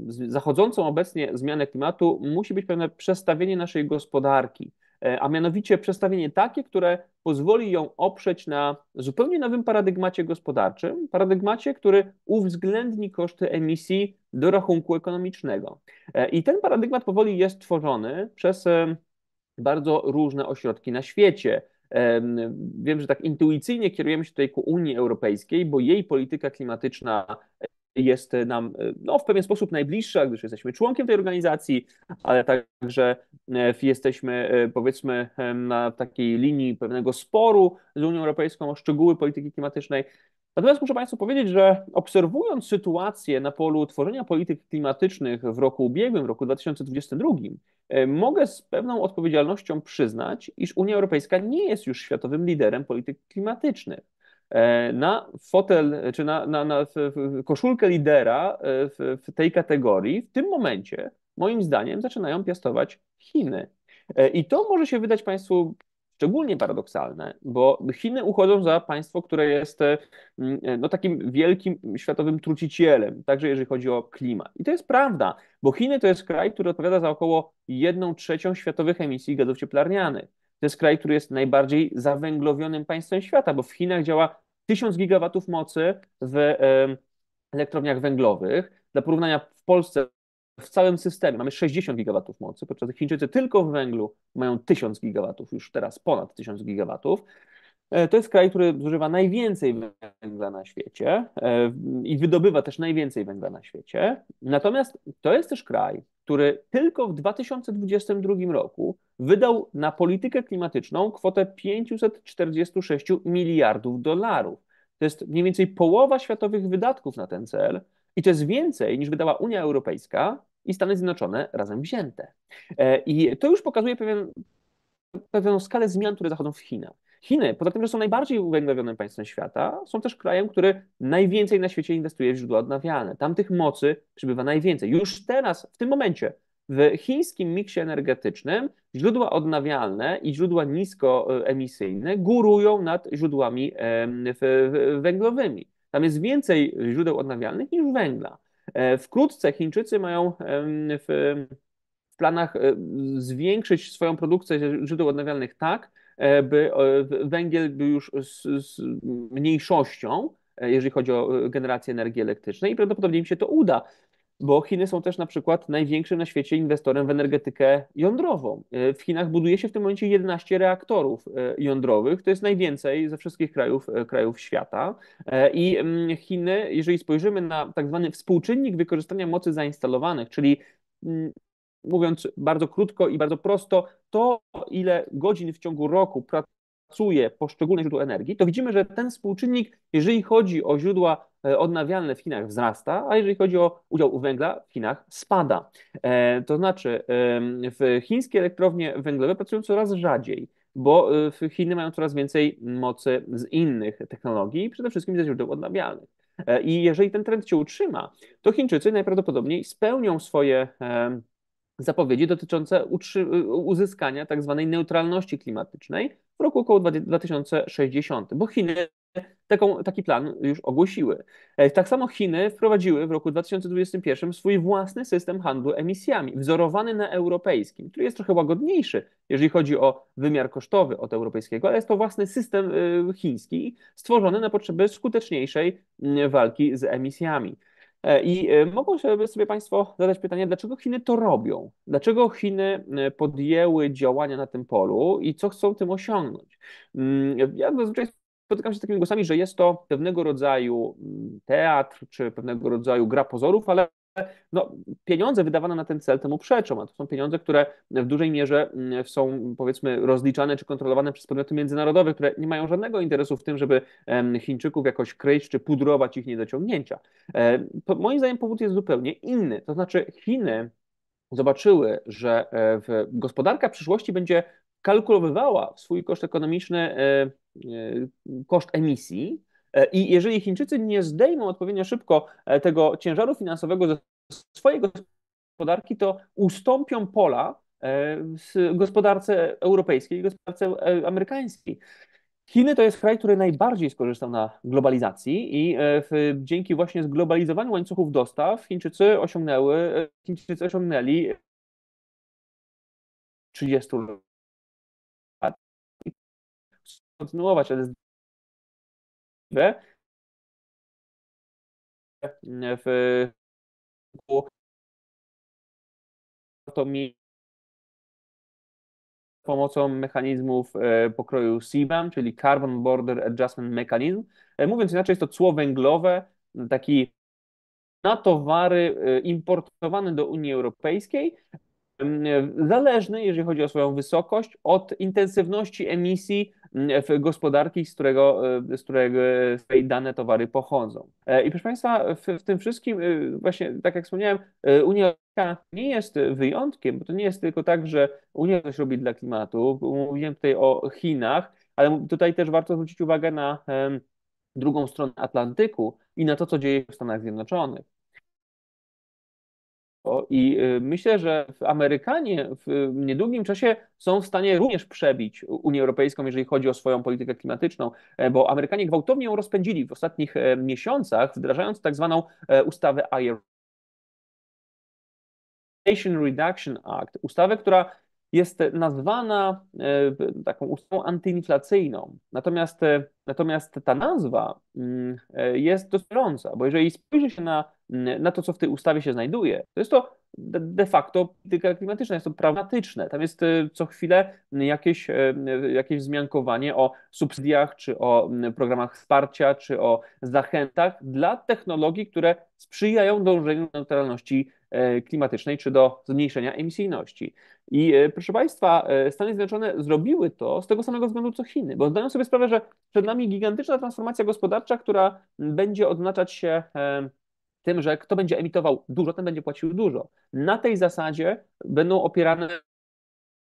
zachodzącą obecnie zmianę klimatu musi być pewne przestawienie naszej gospodarki, a mianowicie przestawienie takie, które pozwoli ją oprzeć na zupełnie nowym paradygmacie gospodarczym, paradygmacie, który uwzględni koszty emisji do rachunku ekonomicznego. I ten paradygmat powoli jest tworzony przez bardzo różne ośrodki na świecie. Wiem, że tak intuicyjnie kierujemy się tutaj ku Unii Europejskiej, bo jej polityka klimatyczna jest nam w pewien sposób najbliższa, gdyż jesteśmy członkiem tej organizacji, ale także jesteśmy, powiedzmy, na takiej linii pewnego sporu z Unią Europejską o szczegóły polityki klimatycznej. Natomiast muszę Państwu powiedzieć, że obserwując sytuację na polu tworzenia polityk klimatycznych w roku ubiegłym, w roku 2022, mogę z pewną odpowiedzialnością przyznać, iż Unia Europejska nie jest już światowym liderem polityk klimatycznych. Na fotel, czy na koszulkę lidera w tej kategorii, w tym momencie, moim zdaniem, zaczynają piastować Chiny. I to może się wydać Państwu szczególnie paradoksalne, bo Chiny uchodzą za państwo, które jest takim wielkim światowym trucicielem, także jeżeli chodzi o klimat. I to jest prawda, bo Chiny to jest kraj, który odpowiada za około 1/3 światowych emisji gazów cieplarnianych. To jest kraj, który jest najbardziej zawęglowionym państwem świata, bo w Chinach działa 1000 gigawatów mocy w elektrowniach węglowych. Dla porównania w Polsce w całym systemie mamy 60 gigawatów mocy, podczas gdy Chińczycy tylko w węglu mają 1000 gigawatów, już teraz ponad 1000 gigawatów. To jest kraj, który zużywa najwięcej węgla na świecie i wydobywa też najwięcej węgla na świecie. Natomiast to jest też kraj, który tylko w 2022 roku wydał na politykę klimatyczną kwotę $546 miliardów. To jest mniej więcej połowa światowych wydatków na ten cel i to jest więcej niż wydała Unia Europejska i Stany Zjednoczone razem wzięte. I to już pokazuje pewną skalę zmian, które zachodzą w Chinach. Chiny, poza tym, że są najbardziej uwęglowionym państwem świata, są też krajem, który najwięcej na świecie inwestuje w źródła odnawialne. Tam tych mocy przybywa najwięcej. Już teraz, w tym momencie, w chińskim miksie energetycznym źródła odnawialne i źródła niskoemisyjne górują nad źródłami węglowymi. Tam jest więcej źródeł odnawialnych niż węgla. Wkrótce Chińczycy mają w planach zwiększyć swoją produkcję źródeł odnawialnych tak, by węgiel był już z mniejszością, jeżeli chodzi o generację energii elektrycznej i prawdopodobnie im się to uda. Bo Chiny są też na przykład największym na świecie inwestorem w energetykę jądrową. W Chinach buduje się w tym momencie 11 reaktorów jądrowych, to jest najwięcej ze wszystkich krajów świata. I Chiny, jeżeli spojrzymy na tak zwany współczynnik wykorzystania mocy zainstalowanych, czyli mówiąc bardzo krótko i bardzo prosto, to ile godzin w ciągu roku pracuje poszczególne źródło energii, to widzimy, że ten współczynnik, jeżeli chodzi o źródła odnawialne w Chinach, wzrasta, a jeżeli chodzi o udział węgla w Chinach, spada. To znaczy w chińskie elektrownie węglowe pracują coraz rzadziej, bo Chiny mają coraz więcej mocy z innych technologii, przede wszystkim ze źródeł odnawialnych. I jeżeli ten trend się utrzyma, to Chińczycy najprawdopodobniej spełnią swoje zapowiedzi dotyczące uzyskania tak zwanej neutralności klimatycznej w roku około 2060, bo Chiny taki plan już ogłosiły. Tak samo Chiny wprowadziły w roku 2021 swój własny system handlu emisjami, wzorowany na europejskim, który jest trochę łagodniejszy, jeżeli chodzi o wymiar kosztowy od europejskiego, ale jest to własny system chiński stworzony na potrzeby skuteczniejszej walki z emisjami. I mogą sobie Państwo zadać pytanie, dlaczego Chiny to robią? Dlaczego Chiny podjęły działania na tym polu i co chcą tym osiągnąć? Ja zazwyczaj spotykam się z takimi głosami, że jest to pewnego rodzaju teatr czy pewnego rodzaju gra pozorów, ale no, pieniądze wydawane na ten cel temu przeczą, a to są pieniądze, które w dużej mierze są, powiedzmy, rozliczane czy kontrolowane przez podmioty międzynarodowe, które nie mają żadnego interesu w tym, żeby Chińczyków jakoś kryć czy pudrować ich niedociągnięcia. Moim zdaniem powód jest zupełnie inny, to znaczy Chiny zobaczyły, że gospodarka przyszłości będzie kalkulowywała swój koszt ekonomiczny, koszt emisji, i jeżeli Chińczycy nie zdejmą odpowiednio szybko tego ciężaru finansowego ze swojej gospodarki, to ustąpią pola gospodarce europejskiej i gospodarce amerykańskiej. Chiny to jest kraj, który najbardziej skorzystał na globalizacji i dzięki właśnie zglobalizowaniu łańcuchów dostaw Chińczycy osiągnęli 30 lat. Kontynuować, ale pomocą mechanizmów pokroju CBAM, czyli Carbon Border Adjustment Mechanism. Mówiąc inaczej, jest to cło węglowe, taki na towary importowane do Unii Europejskiej, zależny, jeżeli chodzi o swoją wysokość, od intensywności emisji w gospodarki, z której dane towary pochodzą. I proszę Państwa, w tym wszystkim, właśnie tak jak wspomniałem, Unia Europejska nie jest wyjątkiem, bo to nie jest tylko tak, że Unia coś robi dla klimatu. Mówiłem tutaj o Chinach, ale tutaj też warto zwrócić uwagę na drugą stronę Atlantyku i na to, co dzieje się w Stanach Zjednoczonych. I myślę, że Amerykanie w niedługim czasie są w stanie również przebić Unię Europejską, jeżeli chodzi o swoją politykę klimatyczną, bo Amerykanie gwałtownie ją rozpędzili w ostatnich miesiącach, wdrażając tak zwaną ustawę IRA, Inflation Reduction Act, ustawę, która jest nazwana taką ustawą antyinflacyjną. Natomiast ta nazwa jest dosyć, bo jeżeli spojrzy się na to, co w tej ustawie się znajduje, to jest to de facto polityka klimatyczna, jest to pragmatyczne. Tam jest co chwilę jakieś wzmiankowanie o subsydiach, czy o programach wsparcia, czy o zachętach dla technologii, które sprzyjają dążeniu do neutralności klimatycznej, czy do zmniejszenia emisyjności. I proszę Państwa, Stany Zjednoczone zrobiły to z tego samego względu, co Chiny, bo zdają sobie sprawę, że przed nami gigantyczna transformacja gospodarcza, która będzie odznaczać się tym, że kto będzie emitował dużo, ten będzie płacił dużo. Na tej zasadzie będą opierane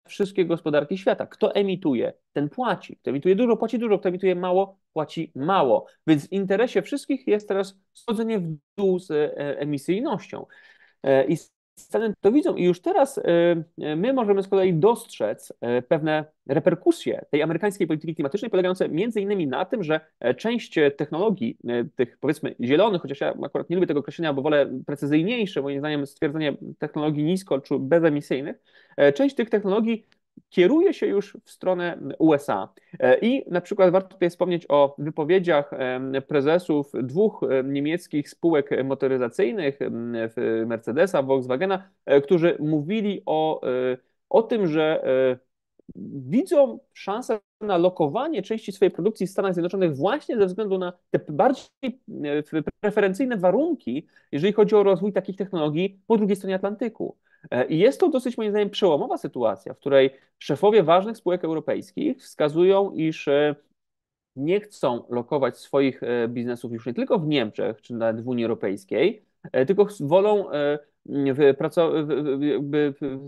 wszystkie gospodarki świata. Kto emituje, ten płaci. Kto emituje dużo, płaci dużo. Kto emituje mało, płaci mało. Więc w interesie wszystkich jest teraz schodzenie w dół z emisyjnością. I Stany to widzą i już teraz my możemy z kolei dostrzec pewne reperkusje tej amerykańskiej polityki klimatycznej, polegające między innymi na tym, że część technologii tych, powiedzmy, zielonych, chociaż ja akurat nie lubię tego określenia, bo wolę precyzyjniejsze, moim zdaniem, stwierdzenie technologii nisko- czy bezemisyjnych, część tych technologii kieruje się już w stronę USA. I na przykład warto tutaj wspomnieć o wypowiedziach prezesów dwóch niemieckich spółek motoryzacyjnych, Mercedesa, Volkswagena, którzy mówili o tym, że widzą szansę na lokowanie części swojej produkcji w Stanach Zjednoczonych właśnie ze względu na te bardziej preferencyjne warunki, jeżeli chodzi o rozwój takich technologii po drugiej stronie Atlantyku. I jest to dosyć, moim zdaniem, przełomowa sytuacja, w której szefowie ważnych spółek europejskich wskazują, iż nie chcą lokować swoich biznesów już nie tylko w Niemczech czy nawet w Unii Europejskiej, tylko wolą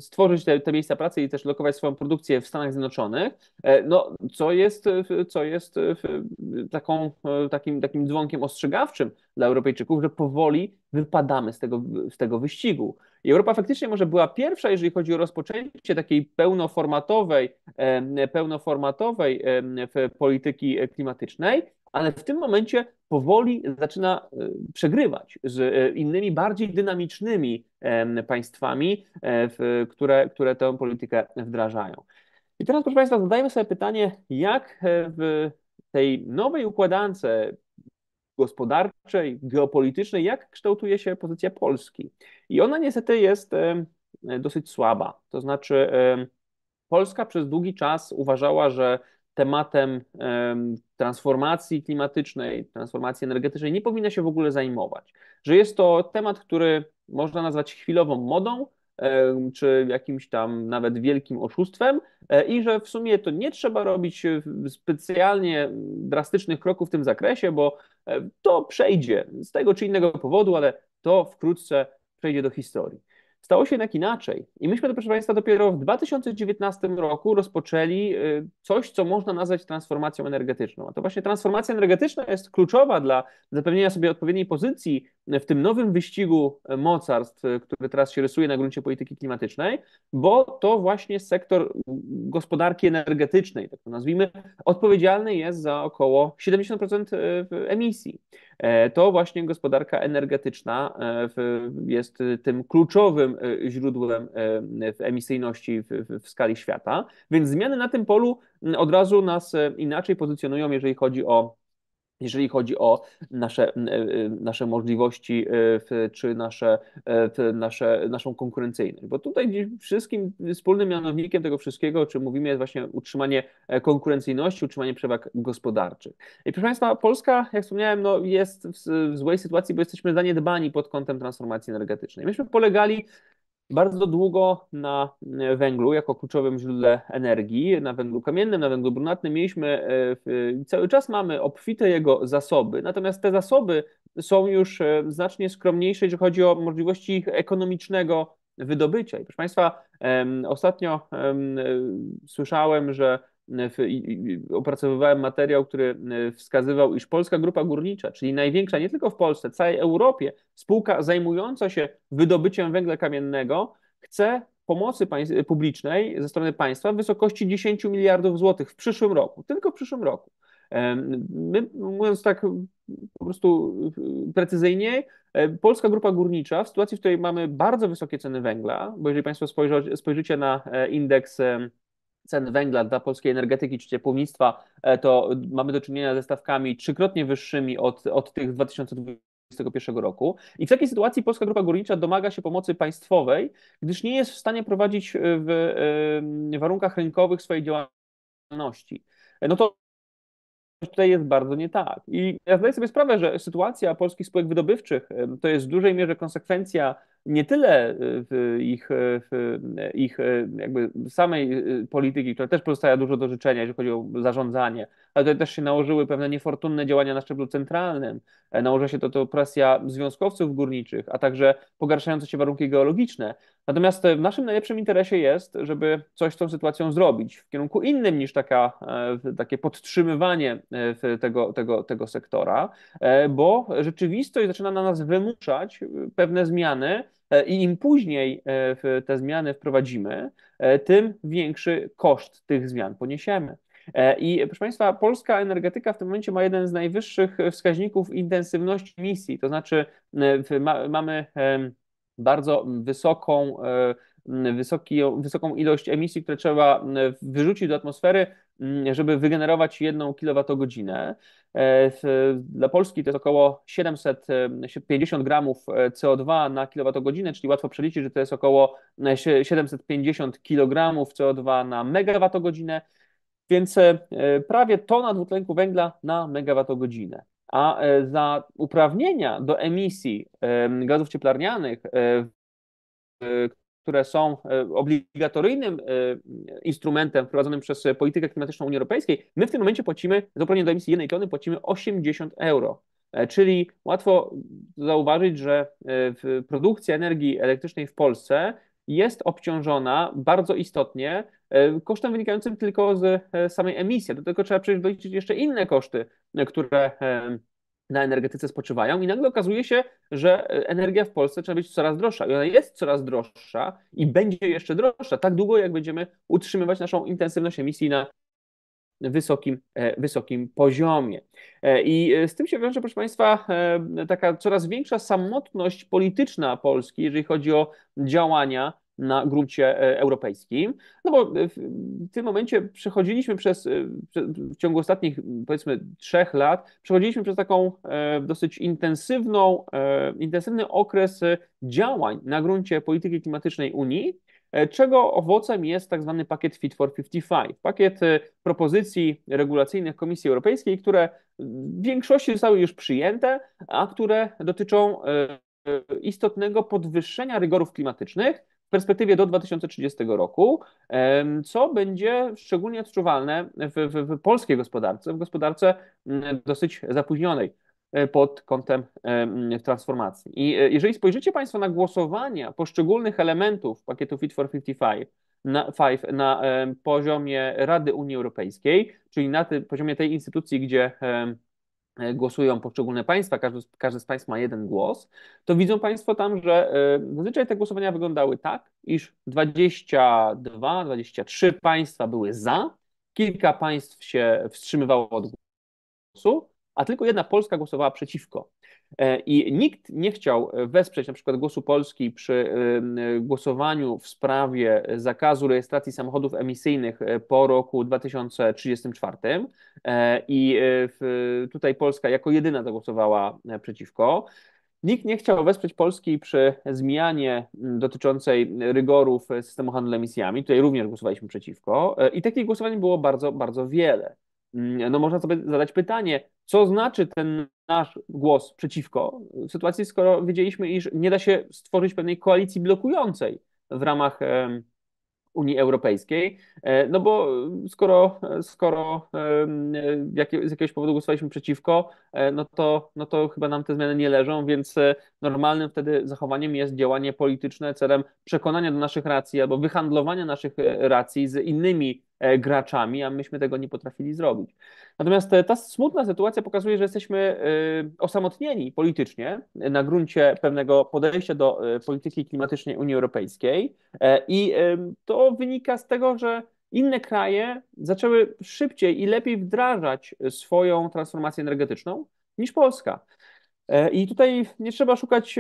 stworzyć te miejsca pracy i też lokować swoją produkcję w Stanach Zjednoczonych, no, co jest takim dzwonkiem ostrzegawczym dla Europejczyków, że powoli wypadamy z tego wyścigu. I Europa faktycznie może była pierwsza, jeżeli chodzi o rozpoczęcie takiej pełnoformatowej polityki klimatycznej, ale w tym momencie powoli zaczyna przegrywać z innymi, bardziej dynamicznymi państwami, które tę politykę wdrażają. I teraz, proszę Państwa, zadajmy sobie pytanie, jak w tej nowej układance gospodarczej, geopolitycznej, jak kształtuje się pozycja Polski? I ona niestety jest dosyć słaba. To znaczy, Polska przez długi czas uważała, że tematem transformacji klimatycznej, transformacji energetycznej nie powinna się w ogóle zajmować. Że jest to temat, który można nazwać chwilową modą, czy jakimś tam nawet wielkim oszustwem i że w sumie to nie trzeba robić specjalnie drastycznych kroków w tym zakresie, bo to przejdzie z tego czy innego powodu, ale to wkrótce przejdzie do historii. Stało się jednak inaczej i myśmy, proszę Państwa, dopiero w 2019 roku rozpoczęli coś, co można nazwać transformacją energetyczną. A to właśnie transformacja energetyczna jest kluczowa dla zapewnienia sobie odpowiedniej pozycji w tym nowym wyścigu mocarstw, który teraz się rysuje na gruncie polityki klimatycznej, bo to właśnie sektor gospodarki energetycznej, tak to nazwijmy, odpowiedzialny jest za około 70% emisji. To właśnie gospodarka energetyczna jest tym kluczowym źródłem emisyjności w skali świata, więc zmiany na tym polu od razu nas inaczej pozycjonują, jeżeli chodzi o nasze możliwości czy naszą konkurencyjność. Bo tutaj wszystkim wspólnym mianownikiem tego wszystkiego, o czym mówimy, jest właśnie utrzymanie konkurencyjności, utrzymanie przewag gospodarczych. I proszę Państwa, Polska, jak wspomniałem, no jest w złej sytuacji, bo jesteśmy zaniedbani pod kątem transformacji energetycznej. Myśmy polegali bardzo długo na węglu jako kluczowym źródle energii, na węglu kamiennym, na węglu brunatnym. Mieliśmy, cały czas mamy obfite jego zasoby, natomiast te zasoby są już znacznie skromniejsze, jeżeli chodzi o możliwości ich ekonomicznego wydobycia. I proszę Państwa, ostatnio słyszałem, że opracowywałem materiał, który wskazywał, iż Polska Grupa Górnicza, czyli największa nie tylko w Polsce, w całej Europie, spółka zajmująca się wydobyciem węgla kamiennego, chce pomocy publicznej ze strony państwa w wysokości 10 miliardów złotych w przyszłym roku, tylko w przyszłym roku. My, mówiąc tak po prostu precyzyjniej, Polska Grupa Górnicza w sytuacji, w której mamy bardzo wysokie ceny węgla, bo jeżeli Państwo spojrzycie na indeks cen węgla dla polskiej energetyki czy ciepłownictwa, to mamy do czynienia ze stawkami trzykrotnie wyższymi od tych z 2021 roku. I w takiej sytuacji Polska Grupa Górnicza domaga się pomocy państwowej, gdyż nie jest w stanie prowadzić w warunkach rynkowych swojej działalności. No to tutaj jest bardzo nie tak. I ja zdaję sobie sprawę, że sytuacja polskich spółek wydobywczych to jest w dużej mierze konsekwencja nie tyle ich jakby samej polityki, która też pozostawia dużo do życzenia, jeżeli chodzi o zarządzanie, ale tutaj też się nałożyły pewne niefortunne działania na szczeblu centralnym, nałożyła się to presja związkowców górniczych, a także pogarszające się warunki geologiczne. Natomiast w naszym najlepszym interesie jest, żeby coś z tą sytuacją zrobić w kierunku innym niż takie podtrzymywanie tego sektora, bo rzeczywistość zaczyna na nas wymuszać pewne zmiany i im później te zmiany wprowadzimy, tym większy koszt tych zmian poniesiemy. I proszę Państwa, polska energetyka w tym momencie ma jeden z najwyższych wskaźników intensywności emisji, to znaczy mamy bardzo wysoką wysoką ilość emisji, które trzeba wyrzucić do atmosfery, żeby wygenerować 1 kWh. Dla Polski to jest około 750 gramów CO2 na kWh, czyli łatwo przeliczyć, że to jest około 750 kg CO2 na MWh, więc prawie tona dwutlenku węgla na MWh. A za uprawnienia do emisji gazów cieplarnianych, które są obligatoryjnym instrumentem wprowadzonym przez politykę klimatyczną Unii Europejskiej, my w tym momencie płacimy, za uprawnienie do emisji 1 tony płacimy 80 euro. Czyli łatwo zauważyć, że produkcja energii elektrycznej w Polsce jest obciążona bardzo istotnie kosztem wynikającym tylko z samej emisji. Do tego trzeba przecież doliczyć jeszcze inne koszty, które na energetyce spoczywają i nagle okazuje się, że energia w Polsce trzeba być coraz droższa i ona jest coraz droższa i będzie jeszcze droższa tak długo, jak będziemy utrzymywać naszą intensywność emisji na wysokim poziomie. I z tym się wiąże, proszę Państwa, taka coraz większa samotność polityczna Polski, jeżeli chodzi o działania na gruncie europejskim, no bo w tym momencie przechodziliśmy w ciągu ostatnich, powiedzmy, 3 lat, przechodziliśmy przez taką dosyć intensywny okres działań na gruncie polityki klimatycznej Unii, czego owocem jest tak zwany pakiet Fit for 55, pakiet propozycji regulacyjnych Komisji Europejskiej, które w większości zostały już przyjęte, a które dotyczą istotnego podwyższenia rygorów klimatycznych w perspektywie do 2030 roku, co będzie szczególnie odczuwalne w polskiej gospodarce, w gospodarce dosyć zapóźnionej pod kątem transformacji. I jeżeli spojrzycie Państwo na głosowania poszczególnych elementów pakietu Fit for 55 na poziomie Rady Unii Europejskiej, czyli na poziomie tej instytucji, gdzie głosują poszczególne państwa, każde z państw ma 1 głos, to widzą Państwo tam, że zazwyczaj te głosowania wyglądały tak, iż 22-23 państwa były za, kilka państw się wstrzymywało od głosu, a tylko 1 Polska głosowała przeciwko. I nikt nie chciał wesprzeć na przykład głosu Polski przy głosowaniu w sprawie zakazu rejestracji samochodów emisyjnych po roku 2034 i tutaj Polska jako jedyna zagłosowała przeciwko. Nikt nie chciał wesprzeć Polski przy zmianie dotyczącej rygorów systemu handlu emisjami, tutaj również głosowaliśmy przeciwko i takich głosowań było bardzo, bardzo wiele. No można sobie zadać pytanie, co znaczy ten nasz głos przeciwko w sytuacji, skoro wiedzieliśmy, iż nie da się stworzyć pewnej koalicji blokującej w ramach Unii Europejskiej, no bo skoro z jakiegoś powodu głosowaliśmy przeciwko, no to chyba nam te zmiany nie leżą, więc normalnym wtedy zachowaniem jest działanie polityczne celem przekonania do naszych racji albo wyhandlowania naszych racji z innymi graczami, a myśmy tego nie potrafili zrobić. Natomiast ta smutna sytuacja pokazuje, że jesteśmy osamotnieni politycznie na gruncie pewnego podejścia do polityki klimatycznej Unii Europejskiej i to wynika z tego, że inne kraje zaczęły szybciej i lepiej wdrażać swoją transformację energetyczną niż Polska. I tutaj nie trzeba szukać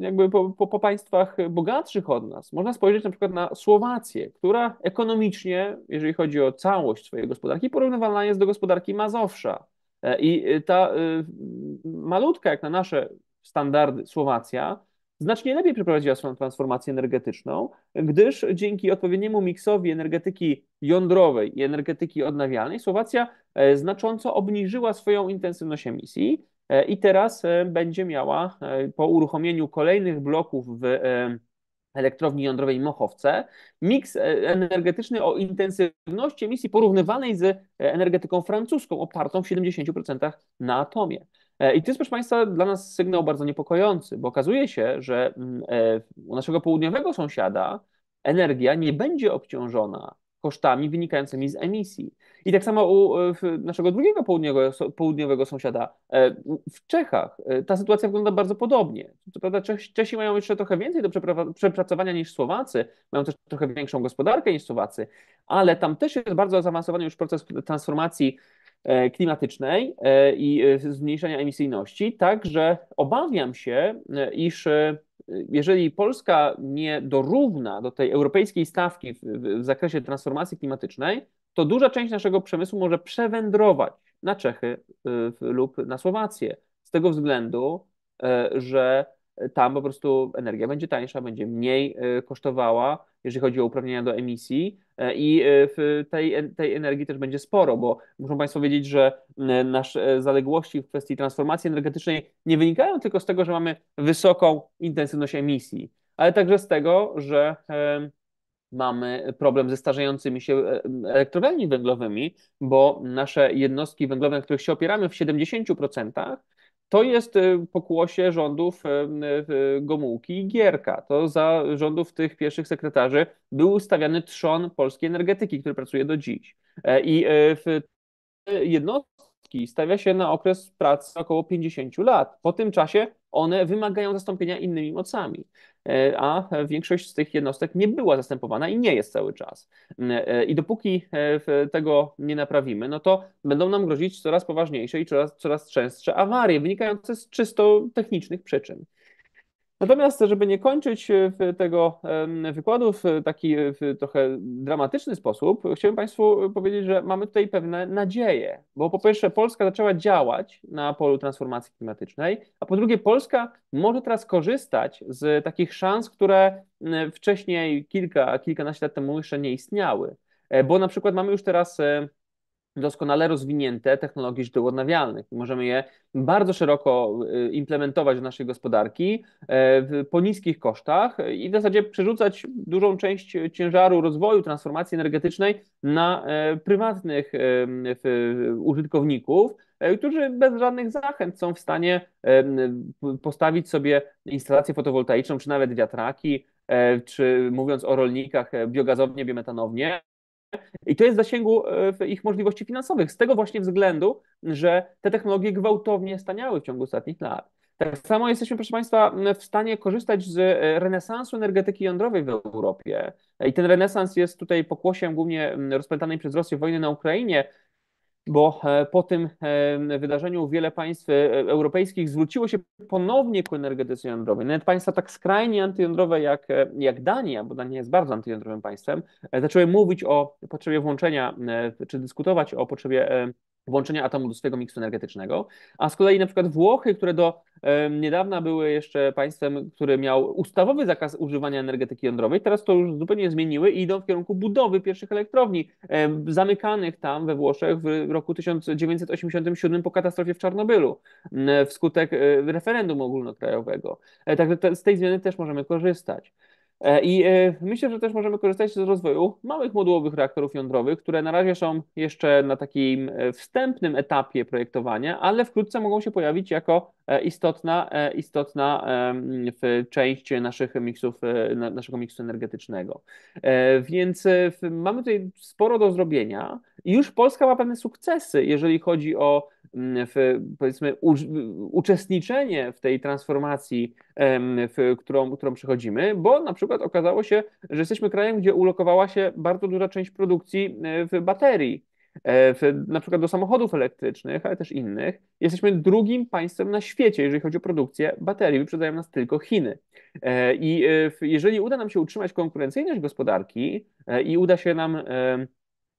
jakby po państwach bogatszych od nas. Można spojrzeć na przykład na Słowację, która ekonomicznie, jeżeli chodzi o całość swojej gospodarki, porównywalna jest do gospodarki Mazowsza. I ta malutka, jak na nasze standardy, Słowacja znacznie lepiej przeprowadziła swoją transformację energetyczną, gdyż dzięki odpowiedniemu miksowi energetyki jądrowej i energetyki odnawialnej Słowacja znacząco obniżyła swoją intensywność emisji. I teraz będzie miała po uruchomieniu kolejnych bloków w elektrowni jądrowej Mochowce miks energetyczny o intensywności emisji porównywalnej z energetyką francuską opartą w 70% na atomie. I to jest, proszę Państwa, dla nas sygnał bardzo niepokojący, bo okazuje się, że u naszego południowego sąsiada energia nie będzie obciążona kosztami wynikającymi z emisji. I tak samo u naszego drugiego południowego sąsiada w Czechach ta sytuacja wygląda bardzo podobnie. Co prawda Czesi mają jeszcze trochę więcej do przepracowania niż Słowacy, mają też trochę większą gospodarkę niż Słowacy, ale tam też jest bardzo zaawansowany już proces transformacji klimatycznej i zmniejszenia emisyjności, także obawiam się, iż jeżeli Polska nie dorówna do tej europejskiej stawki w zakresie transformacji klimatycznej, to duża część naszego przemysłu może przewędrować na Czechy lub na Słowację z tego względu, że tam po prostu energia będzie tańsza, będzie mniej kosztowała, jeżeli chodzi o uprawnienia do emisji i tej energii też będzie sporo, bo muszą Państwo wiedzieć, że nasze zaległości w kwestii transformacji energetycznej nie wynikają tylko z tego, że mamy wysoką intensywność emisji, ale także z tego, że mamy problem ze starzejącymi się elektrowniami węglowymi, bo nasze jednostki węglowe, na których się opieramy w 70%, to jest pokłosie rządów Gomułki i Gierka. To za rządów tych pierwszych sekretarzy był stawiany trzon polskiej energetyki, który pracuje do dziś. I w jednostki stawia się na okres pracy około 50 lat. Po tym czasie one wymagają zastąpienia innymi mocami, a większość z tych jednostek nie była zastępowana i nie jest cały czas. I dopóki tego nie naprawimy, no to będą nam grozić coraz poważniejsze i coraz częstsze awarie wynikające z czysto technicznych przyczyn. Natomiast, żeby nie kończyć tego wykładu w taki trochę dramatyczny sposób, chciałbym Państwu powiedzieć, że mamy tutaj pewne nadzieje, bo po pierwsze Polska zaczęła działać na polu transformacji klimatycznej, a po drugie Polska może teraz korzystać z takich szans, które wcześniej kilkanaście lat temu jeszcze nie istniały, bo na przykład mamy już teraz doskonale rozwinięte technologie źródeł odnawialnych. Możemy je bardzo szeroko implementować w naszej gospodarki po niskich kosztach i w zasadzie przerzucać dużą część ciężaru rozwoju transformacji energetycznej na prywatnych użytkowników, którzy bez żadnych zachęt są w stanie postawić sobie instalację fotowoltaiczną, czy nawet wiatraki, czy mówiąc o rolnikach, biogazownie, biometanownie. I to jest w zasięgu ich możliwości finansowych, z tego właśnie względu, że te technologie gwałtownie staniały w ciągu ostatnich lat. Tak samo jesteśmy, proszę Państwa, w stanie korzystać z renesansu energetyki jądrowej w Europie. I ten renesans jest tutaj pokłosiem głównie rozpętanej przez Rosję wojny na Ukrainie, bo po tym wydarzeniu wiele państw europejskich zwróciło się ponownie ku energetyce jądrowej. Nawet państwa tak skrajnie antyjądrowe jak Dania, bo Dania jest bardzo antyjądrowym państwem, zaczęły mówić o potrzebie włączenia, czy dyskutować o potrzebie włączenia atomu do swojego miksu energetycznego, a z kolei na przykład Włochy, które do niedawna były jeszcze państwem, które miał ustawowy zakaz używania energetyki jądrowej, teraz to już zupełnie zmieniły i idą w kierunku budowy pierwszych elektrowni zamykanych tam we Włoszech w roku 1987 po katastrofie w Czarnobylu wskutek referendum ogólnokrajowego. Także z tej zmiany też możemy korzystać. I myślę, że też możemy korzystać z rozwoju małych modułowych reaktorów jądrowych, które na razie są jeszcze na takim wstępnym etapie projektowania, ale wkrótce mogą się pojawić jako istotna część naszych miksów, naszego miksu energetycznego. Więc mamy tutaj sporo do zrobienia i już Polska ma pewne sukcesy, jeżeli chodzi o powiedzmy uczestniczenie w tej transformacji, którą przechodzimy, bo na przykład okazało się, że jesteśmy krajem, gdzie ulokowała się bardzo duża część produkcji w baterii, na przykład do samochodów elektrycznych, ale też innych. Jesteśmy drugim państwem na świecie, jeżeli chodzi o produkcję baterii. Wyprzedzają nas tylko Chiny. I jeżeli uda nam się utrzymać konkurencyjność gospodarki i uda się nam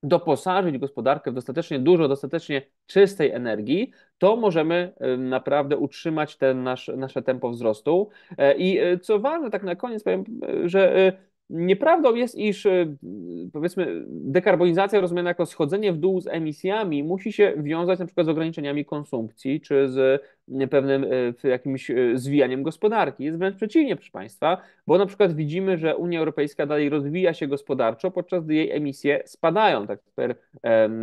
doposażyć gospodarkę w dostatecznie dużo, dostatecznie czystej energii, to możemy naprawdę utrzymać nasze tempo wzrostu. I co ważne, tak na koniec powiem, że nieprawdą jest, iż powiedzmy dekarbonizacja rozumiana jako schodzenie w dół z emisjami musi się wiązać na przykład z ograniczeniami konsumpcji czy z pewnym jakimś zwijaniem gospodarki. Jest wręcz przeciwnie, proszę Państwa, bo na przykład widzimy, że Unia Europejska dalej rozwija się gospodarczo, podczas gdy jej emisje spadają tak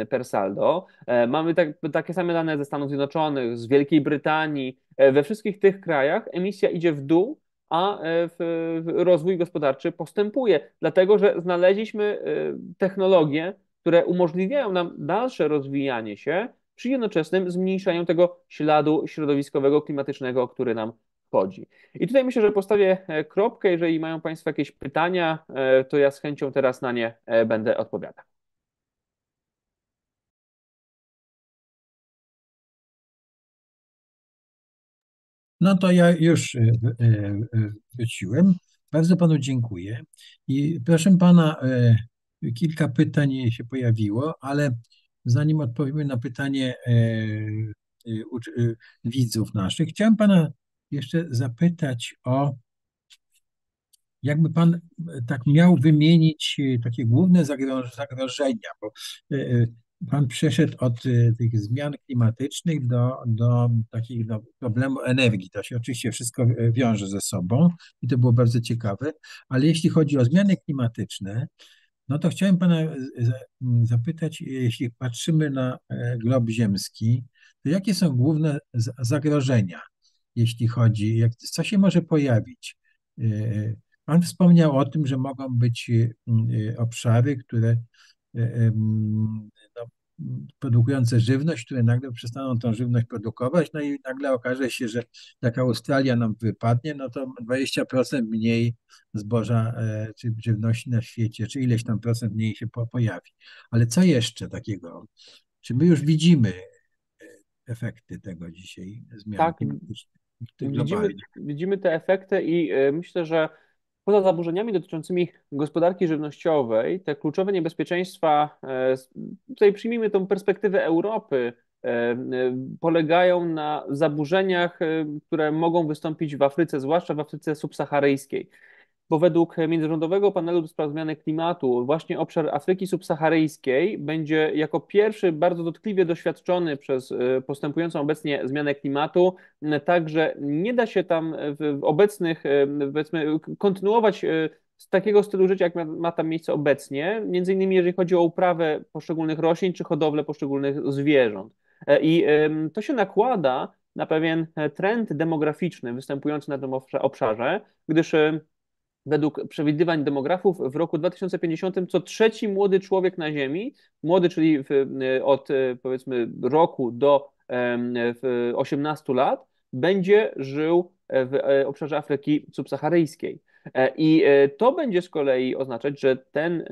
per saldo. Mamy takie same dane ze Stanów Zjednoczonych, z Wielkiej Brytanii. We wszystkich tych krajach emisja idzie w dół, a rozwój gospodarczy postępuje, dlatego że znaleźliśmy technologie, które umożliwiają nam dalsze rozwijanie się przy jednoczesnym zmniejszaniu tego śladu środowiskowego, klimatycznego, o który nam chodzi. I tutaj myślę, że postawię kropkę. Jeżeli mają Państwo jakieś pytania, to ja z chęcią teraz na nie będę odpowiadał. No to ja już wróciłem. Bardzo panu dziękuję. I proszę pana, kilka pytań się pojawiło, ale zanim odpowiemy na pytanie widzów naszych, chciałem pana jeszcze zapytać o, jakby pan tak miał wymienić takie główne zagrożenia, bo pan przeszedł od tych zmian klimatycznych do takich problemu energii. To się oczywiście wszystko wiąże ze sobą i to było bardzo ciekawe, ale jeśli chodzi o zmiany klimatyczne, no to chciałem pana zapytać, jeśli patrzymy na glob ziemski, to jakie są główne zagrożenia, jeśli chodzi, co się może pojawić? Pan wspomniał o tym, że mogą być obszary, które produkujące żywność, które nagle przestaną tą żywność produkować, no i nagle okaże się, że taka Australia nam wypadnie, no to 20% mniej zboża czy żywności na świecie, czy ileś tam procent mniej się pojawi. Ale co jeszcze takiego? Czy my już widzimy efekty tego dzisiaj zmian? Tak, widzimy te efekty i myślę, że poza zaburzeniami dotyczącymi gospodarki żywnościowej, te kluczowe niebezpieczeństwa, tutaj przyjmijmy tą perspektywę Europy, polegają na zaburzeniach, które mogą wystąpić w Afryce, zwłaszcza w Afryce subsaharyjskiej. Bo według Międzyrządowego Panelu do Spraw Zmiany Klimatu właśnie obszar Afryki subsaharyjskiej będzie jako pierwszy bardzo dotkliwie doświadczony przez postępującą obecnie zmianę klimatu, także nie da się tam w obecnych, powiedzmy, kontynuować z takiego stylu życia, jak ma tam miejsce obecnie, między innymi jeżeli chodzi o uprawę poszczególnych roślin czy hodowlę poszczególnych zwierząt. I to się nakłada na pewien trend demograficzny występujący na tym obszarze, gdyż według przewidywań demografów w roku 2050 co trzeci młody człowiek na Ziemi, młody, czyli od powiedzmy roku do 18 lat, będzie żył w obszarze Afryki subsaharyjskiej. I to będzie z kolei oznaczać, że ten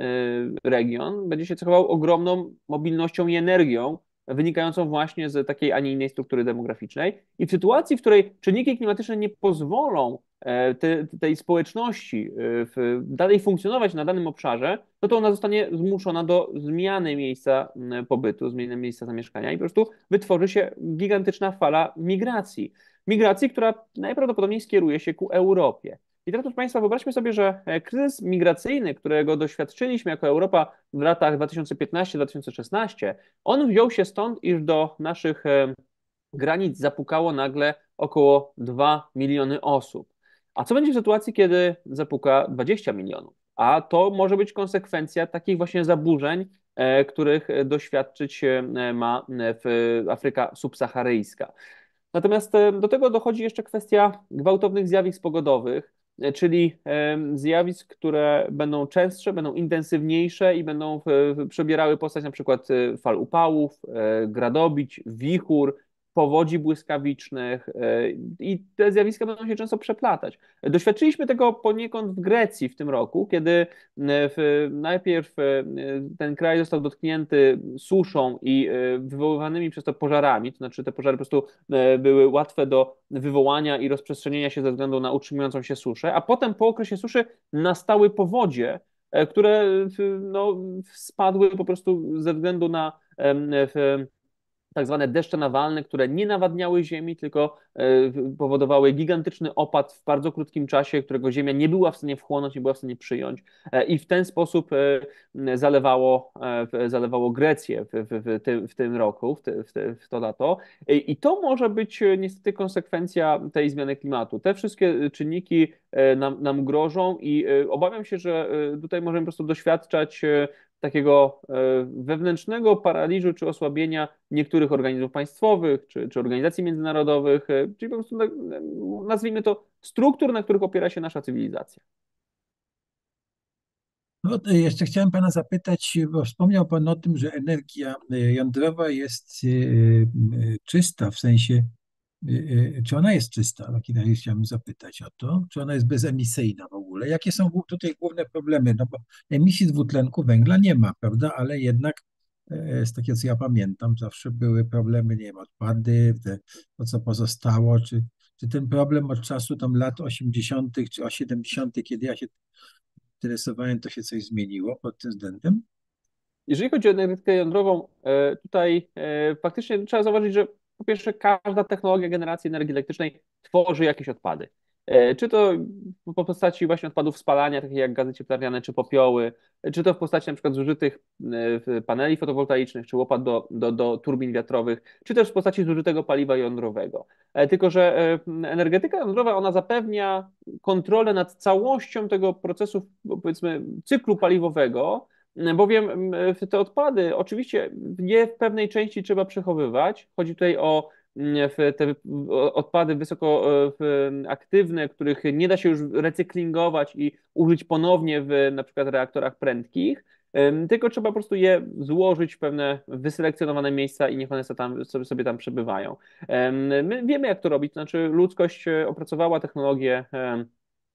region będzie się cechował ogromną mobilnością i energią wynikającą właśnie z takiej, a nie innej struktury demograficznej. I w sytuacji, w której czynniki klimatyczne nie pozwolą tej społeczności dalej funkcjonować na danym obszarze, no to ona zostanie zmuszona do zmiany miejsca pobytu, zmiany miejsca zamieszkania i po prostu wytworzy się gigantyczna fala migracji. Migracji, która najprawdopodobniej skieruje się ku Europie. I teraz, proszę Państwa, wyobraźmy sobie, że kryzys migracyjny, którego doświadczyliśmy jako Europa w latach 2015-2016, on wziął się stąd, iż do naszych granic zapukało nagle około 2 miliony osób. A co będzie w sytuacji, kiedy zapuka 20 milionów? A to może być konsekwencja takich właśnie zaburzeń, których doświadczyć ma Afryka subsaharyjska. Natomiast do tego dochodzi jeszcze kwestia gwałtownych zjawisk pogodowych, czyli zjawisk, które będą częstsze, będą intensywniejsze i będą przebierały postać na przykład fal upałów, gradobić, wichur, powodzi błyskawicznych i te zjawiska będą się często przeplatać. Doświadczyliśmy tego poniekąd w Grecji w tym roku, kiedy najpierw ten kraj został dotknięty suszą i wywoływanymi przez to pożarami, to znaczy te pożary po prostu były łatwe do wywołania i rozprzestrzenienia się ze względu na utrzymującą się suszę, a potem po okresie suszy nastały powodzie, które no, spadły po prostu ze względu na tak zwane deszcze nawalne, które nie nawadniały ziemi, tylko powodowały gigantyczny opad w bardzo krótkim czasie, którego ziemia nie była w stanie wchłonąć, nie była w stanie przyjąć i w ten sposób zalewało Grecję w tym roku, w to lato. I to może być niestety konsekwencja tej zmiany klimatu. Te wszystkie czynniki nam grożą i obawiam się, że tutaj możemy po prostu doświadczać takiego wewnętrznego paraliżu czy osłabienia niektórych organizmów państwowych czy organizacji międzynarodowych, czyli po prostu nazwijmy to struktur, na których opiera się nasza cywilizacja. No, jeszcze chciałem pana zapytać, bo wspomniał pan o tym, że energia jądrowa jest czysta, w sensie, czy ona jest czysta? Chciałem zapytać o to. Czy ona jest bezemisyjna w ogóle? Jakie są tutaj główne problemy? No bo emisji dwutlenku węgla nie ma, prawda? Ale jednak z takiego, co ja pamiętam, zawsze były problemy, nie wiem, odpady, to co pozostało, czy czy ten problem od czasu tam lat 80. czy 70., kiedy ja się interesowałem, to się coś zmieniło pod tym względem? Jeżeli chodzi o energetykę jądrową, tutaj faktycznie trzeba zauważyć, że po pierwsze każda technologia generacji energii elektrycznej tworzy jakieś odpady. Czy to po postaci właśnie odpadów spalania, takich jak gazy cieplarniane czy popioły, czy to w postaci na przykład zużytych paneli fotowoltaicznych, czy łopat do turbin wiatrowych, czy też w postaci zużytego paliwa jądrowego. Tylko że energetyka jądrowa, ona zapewnia kontrolę nad całością tego procesu, powiedzmy, cyklu paliwowego, bowiem te odpady oczywiście je w pewnej części trzeba przechowywać. Chodzi tutaj o te odpady wysoko aktywne, których nie da się już recyklingować i użyć ponownie w na przykład reaktorach prędkich, tylko trzeba po prostu je złożyć w pewne wyselekcjonowane miejsca i niech one sobie tam przebywają. My wiemy, jak to robić, znaczy ludzkość opracowała technologię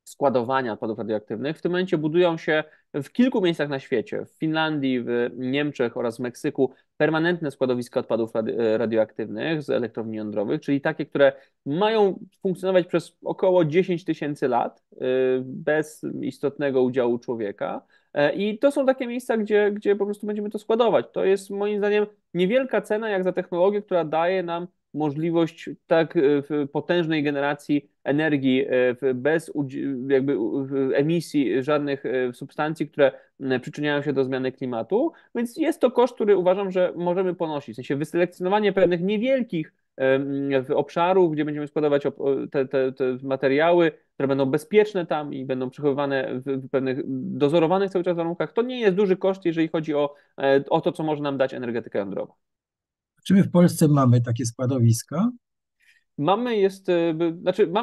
składowania odpadów radioaktywnych. W tym momencie budują się w kilku miejscach na świecie, w Finlandii, w Niemczech oraz w Meksyku, permanentne składowiska odpadów radioaktywnych z elektrowni jądrowych, czyli takie, które mają funkcjonować przez około 10 tysięcy lat bez istotnego udziału człowieka. I to są takie miejsca, gdzie po prostu będziemy to składować. To jest moim zdaniem niewielka cena jak za technologię, która daje nam możliwość tak potężnej generacji energii bez jakby emisji żadnych substancji, które przyczyniają się do zmiany klimatu, więc jest to koszt, który uważam, że możemy ponosić. W sensie wyselekcjonowanie pewnych niewielkich obszarów, gdzie będziemy składować te materiały, które będą bezpieczne tam i będą przechowywane w pewnych dozorowanych cały czas warunkach, to nie jest duży koszt, jeżeli chodzi o to, co może nam dać energetyka jądrowa. Czy my w Polsce mamy takie składowiska? Mamy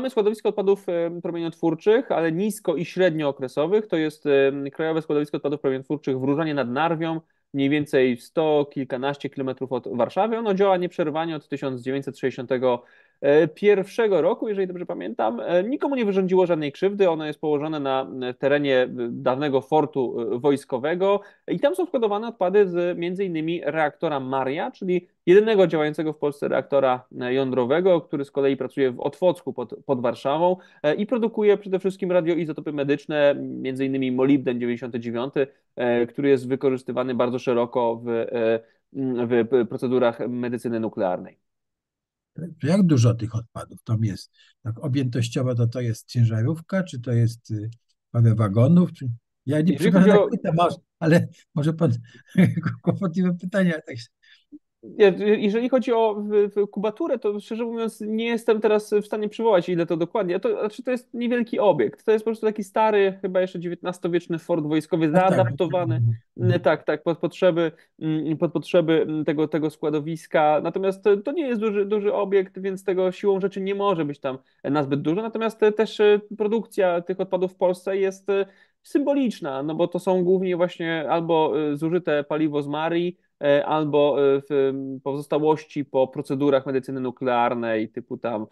składowisko odpadów promieniotwórczych, ale nisko i średniookresowych. To jest Krajowe Składowisko Odpadów Promieniotwórczych w Różanie nad Narwią, mniej więcej 100 kilkanaście kilometrów od Warszawy. Ono działa nieprzerwanie od 1961 roku, jeżeli dobrze pamiętam. Nikomu nie wyrządziło żadnej krzywdy. Ono jest położone na terenie dawnego fortu wojskowego i tam są składowane odpady z m.in. reaktora Maria, czyli jedynego działającego w Polsce reaktora jądrowego, który z kolei pracuje w Otwocku pod Warszawą i produkuje przede wszystkim radioizotopy medyczne, m.in. molibden 99, który jest wykorzystywany bardzo szeroko w procedurach medycyny nuklearnej. Jak dużo tych odpadów tam jest? Tak objętościowo to jest ciężarówka, czy to jest parę wagonów? Czy... Ja nie przypominam, jak pytam, ale może pan kłopotliwe pytania. Tak. Jeżeli chodzi o kubaturę, to szczerze mówiąc nie jestem teraz w stanie przywołać, ile to dokładnie. To jest niewielki obiekt. To jest po prostu taki stary, chyba jeszcze XIX-wieczny fort wojskowy, zaadaptowany tak, pod potrzeby tego składowiska. Natomiast to nie jest duży obiekt, więc tego siłą rzeczy nie może być tam nazbyt dużo. Natomiast też produkcja tych odpadów w Polsce jest symboliczna, no bo to są głównie właśnie albo zużyte paliwo z Marii, albo pozostałości po procedurach medycyny nuklearnej, typu tam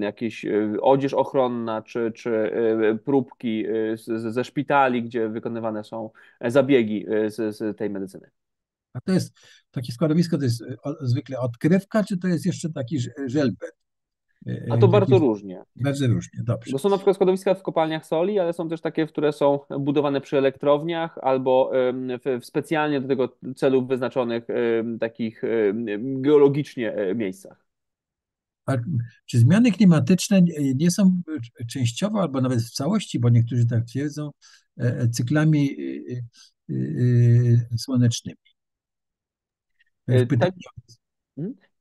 jakieś odzież ochronna, czy próbki ze szpitali, gdzie wykonywane są zabiegi z tej medycyny. A to jest takie składowisko, to jest zwykle odkrywka, czy to jest jeszcze taki żelbet? A to bardzo różnie. Bardzo różnie, dobrze. To są na przykład składowiska w kopalniach soli, ale są też takie, które są budowane przy elektrowniach albo w specjalnie do tego celu wyznaczonych takich geologicznie miejscach. A czy zmiany klimatyczne nie są częściowo albo nawet w całości, bo niektórzy tak twierdzą, cyklami słonecznymi? Pytanie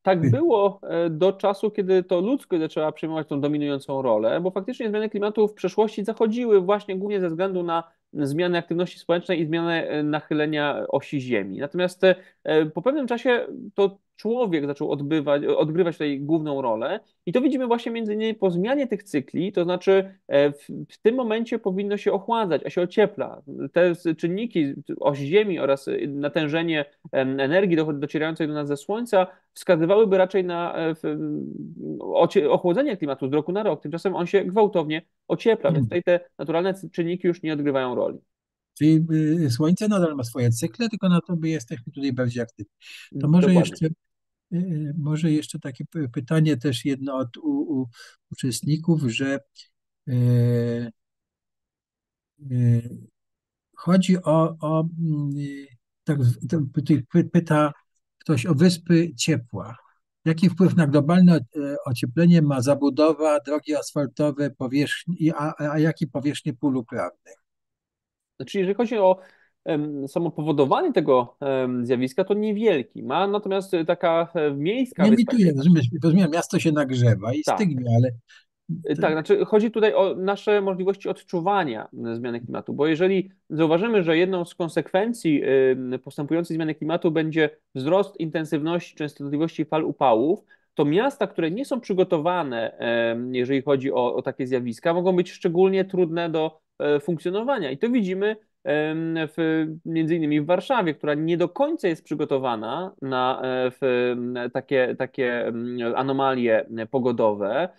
Tak było do czasu, kiedy to ludzkość zaczęła przejmować tą dominującą rolę, bo faktycznie zmiany klimatu w przeszłości zachodziły właśnie głównie ze względu na zmianę aktywności społecznej i zmianę nachylenia osi Ziemi. Natomiast po pewnym czasie to człowiek zaczął odgrywać tutaj główną rolę i to widzimy właśnie między innymi po zmianie tych cykli, to znaczy w tym momencie powinno się ochładzać, a się ociepla. Te czynniki, oś Ziemi oraz natężenie energii docierającej do nas ze Słońca wskazywałyby raczej na ochłodzenie klimatu z roku na rok, tymczasem on się gwałtownie ociepla, więc tutaj te naturalne czynniki już nie odgrywają roli. Czyli Słońce nadal ma swoje cykle, tylko na to my jesteśmy tutaj bardziej aktywni. To może jeszcze może jeszcze takie pytanie też jedno od uczestników, że chodzi o tak, pyta ktoś o wyspy ciepła. Jaki wpływ na globalne ocieplenie ma zabudowa, drogi asfaltowe, powierzchni, a jakie powierzchnie pól uprawnych? Znaczy, jeżeli chodzi o samopowodowanie tego zjawiska, to niewielki. Ma natomiast taka miejska... Nie emituje, rozumiem, miasto się nagrzewa i tak stygnie, ale... Tak, znaczy chodzi tutaj o nasze możliwości odczuwania zmiany klimatu, bo jeżeli zauważymy, że jedną z konsekwencji postępującej zmiany klimatu będzie wzrost intensywności, częstotliwości fal upałów, to miasta, które nie są przygotowane, jeżeli chodzi o takie zjawiska, mogą być szczególnie trudne do funkcjonowania i to widzimy między innymi w Warszawie, która nie do końca jest przygotowana na takie anomalie pogodowe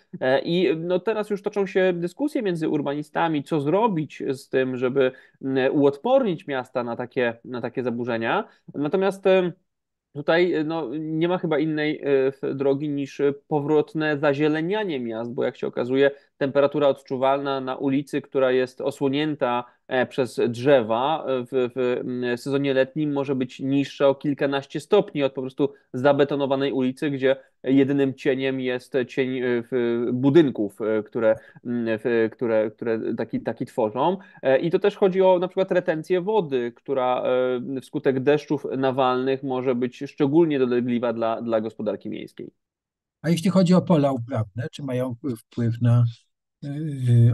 i no teraz już toczą się dyskusje między urbanistami, co zrobić z tym, żeby uodpornić miasta na takie zaburzenia, natomiast tutaj no, nie ma chyba innej drogi niż powrotne zazielenianie miast, bo jak się okazuje, temperatura odczuwalna na ulicy, która jest osłonięta przez drzewa w sezonie letnim może być niższa o kilkanaście stopni od po prostu zabetonowanej ulicy, gdzie jedynym cieniem jest cień budynków, które taki tworzą. I to też chodzi o na przykład retencję wody, która wskutek deszczów nawalnych może być szczególnie dolegliwa dla gospodarki miejskiej. A jeśli chodzi o pola uprawne, czy mają wpływ na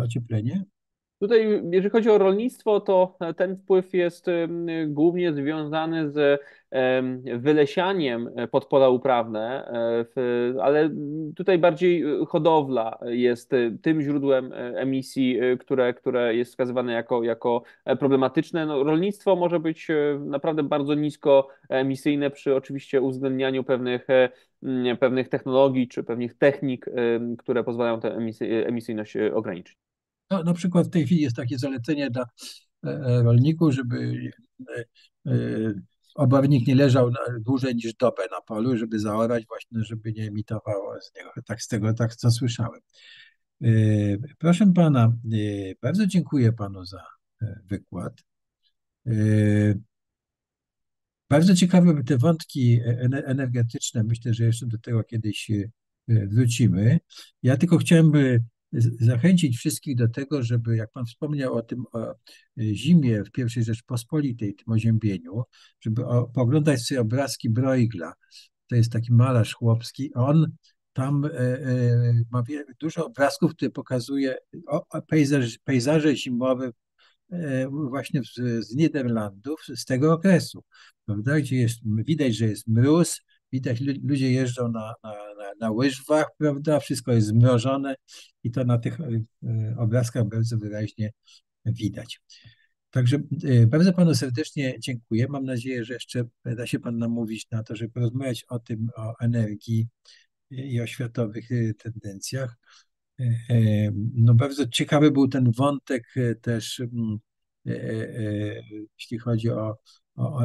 ocieplenie? Tutaj, jeżeli chodzi o rolnictwo, to ten wpływ jest głównie związany z wylesianiem pod pola uprawne, ale tutaj bardziej hodowla jest tym źródłem emisji, które jest wskazywane jako problematyczne. No, rolnictwo może być naprawdę bardzo niskoemisyjne przy oczywiście uwzględnianiu pewnych technologii czy pewnych technik, które pozwalają tę emisyjność ograniczyć. No, na przykład w tej chwili jest takie zalecenie dla rolników, żeby obornik nie leżał dłużej niż dobę na polu, żeby zaorać właśnie, żeby nie emitowało z niego. Tak z tego, tak co słyszałem. Proszę pana, bardzo dziękuję panu za wykład. Bardzo ciekawe te wątki energetyczne. Myślę, że jeszcze do tego kiedyś wrócimy. Ja tylko chciałem zachęcić wszystkich do tego, żeby, jak pan wspomniał o tym o zimie w I Rzeczpospolitej, tym oziębieniu, żeby pooglądać sobie obrazki Bruegla. To jest taki malarz chłopski. On tam ma dużo obrazków, które pokazuje pejzaże zimowe właśnie z Niderlandów, z tego okresu, prawda? Gdzie widać, że jest mróz, widać, ludzie jeżdżą na łyżwach, prawda? Wszystko jest zmrożone i to na tych obrazkach bardzo wyraźnie widać. Także bardzo panu serdecznie dziękuję. Mam nadzieję, że jeszcze da się pan namówić na to, żeby porozmawiać o tym, o energii i o światowych tendencjach. No bardzo ciekawy był ten wątek też, jeśli chodzi o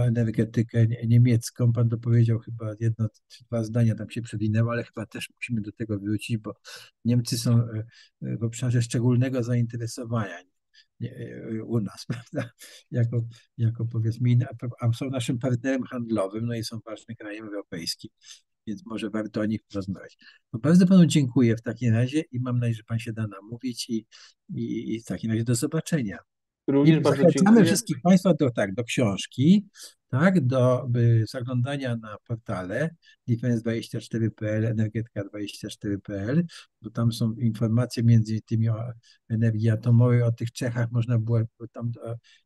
energetykę niemiecką. Pan to powiedział, chyba jedno czy dwa zdania tam się przewinęło, ale chyba też musimy do tego wrócić, bo Niemcy są w obszarze szczególnego zainteresowania u nas, prawda? Jako powiedzmy, a są naszym partnerem handlowym, no i są ważnym krajem europejskim, więc może warto o nich rozmawiać. No bardzo panu dziękuję w takim razie i mam nadzieję, że pan się da namówić i w takim razie do zobaczenia. Również zachęcamy wszystkich państwa do książki, tak, do zaglądania na portale Defence24.pl, Energetyka24.pl, bo tam są informacje między tymi o energii atomowej, o tych Czechach można było, tam,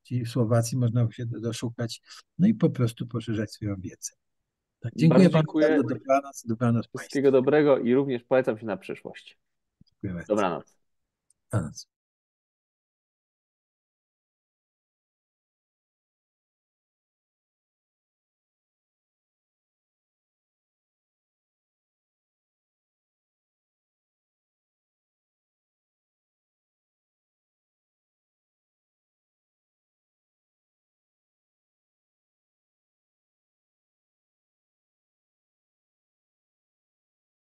czyli w Słowacji można się doszukać, no i po prostu poszerzać swoją wiedzę. Tak, dziękuję bardzo, bardzo, dobranoc wszystkiego państwu. Dobrego i również polecam się na przyszłość. Dziękuję bardzo. Dobranoc.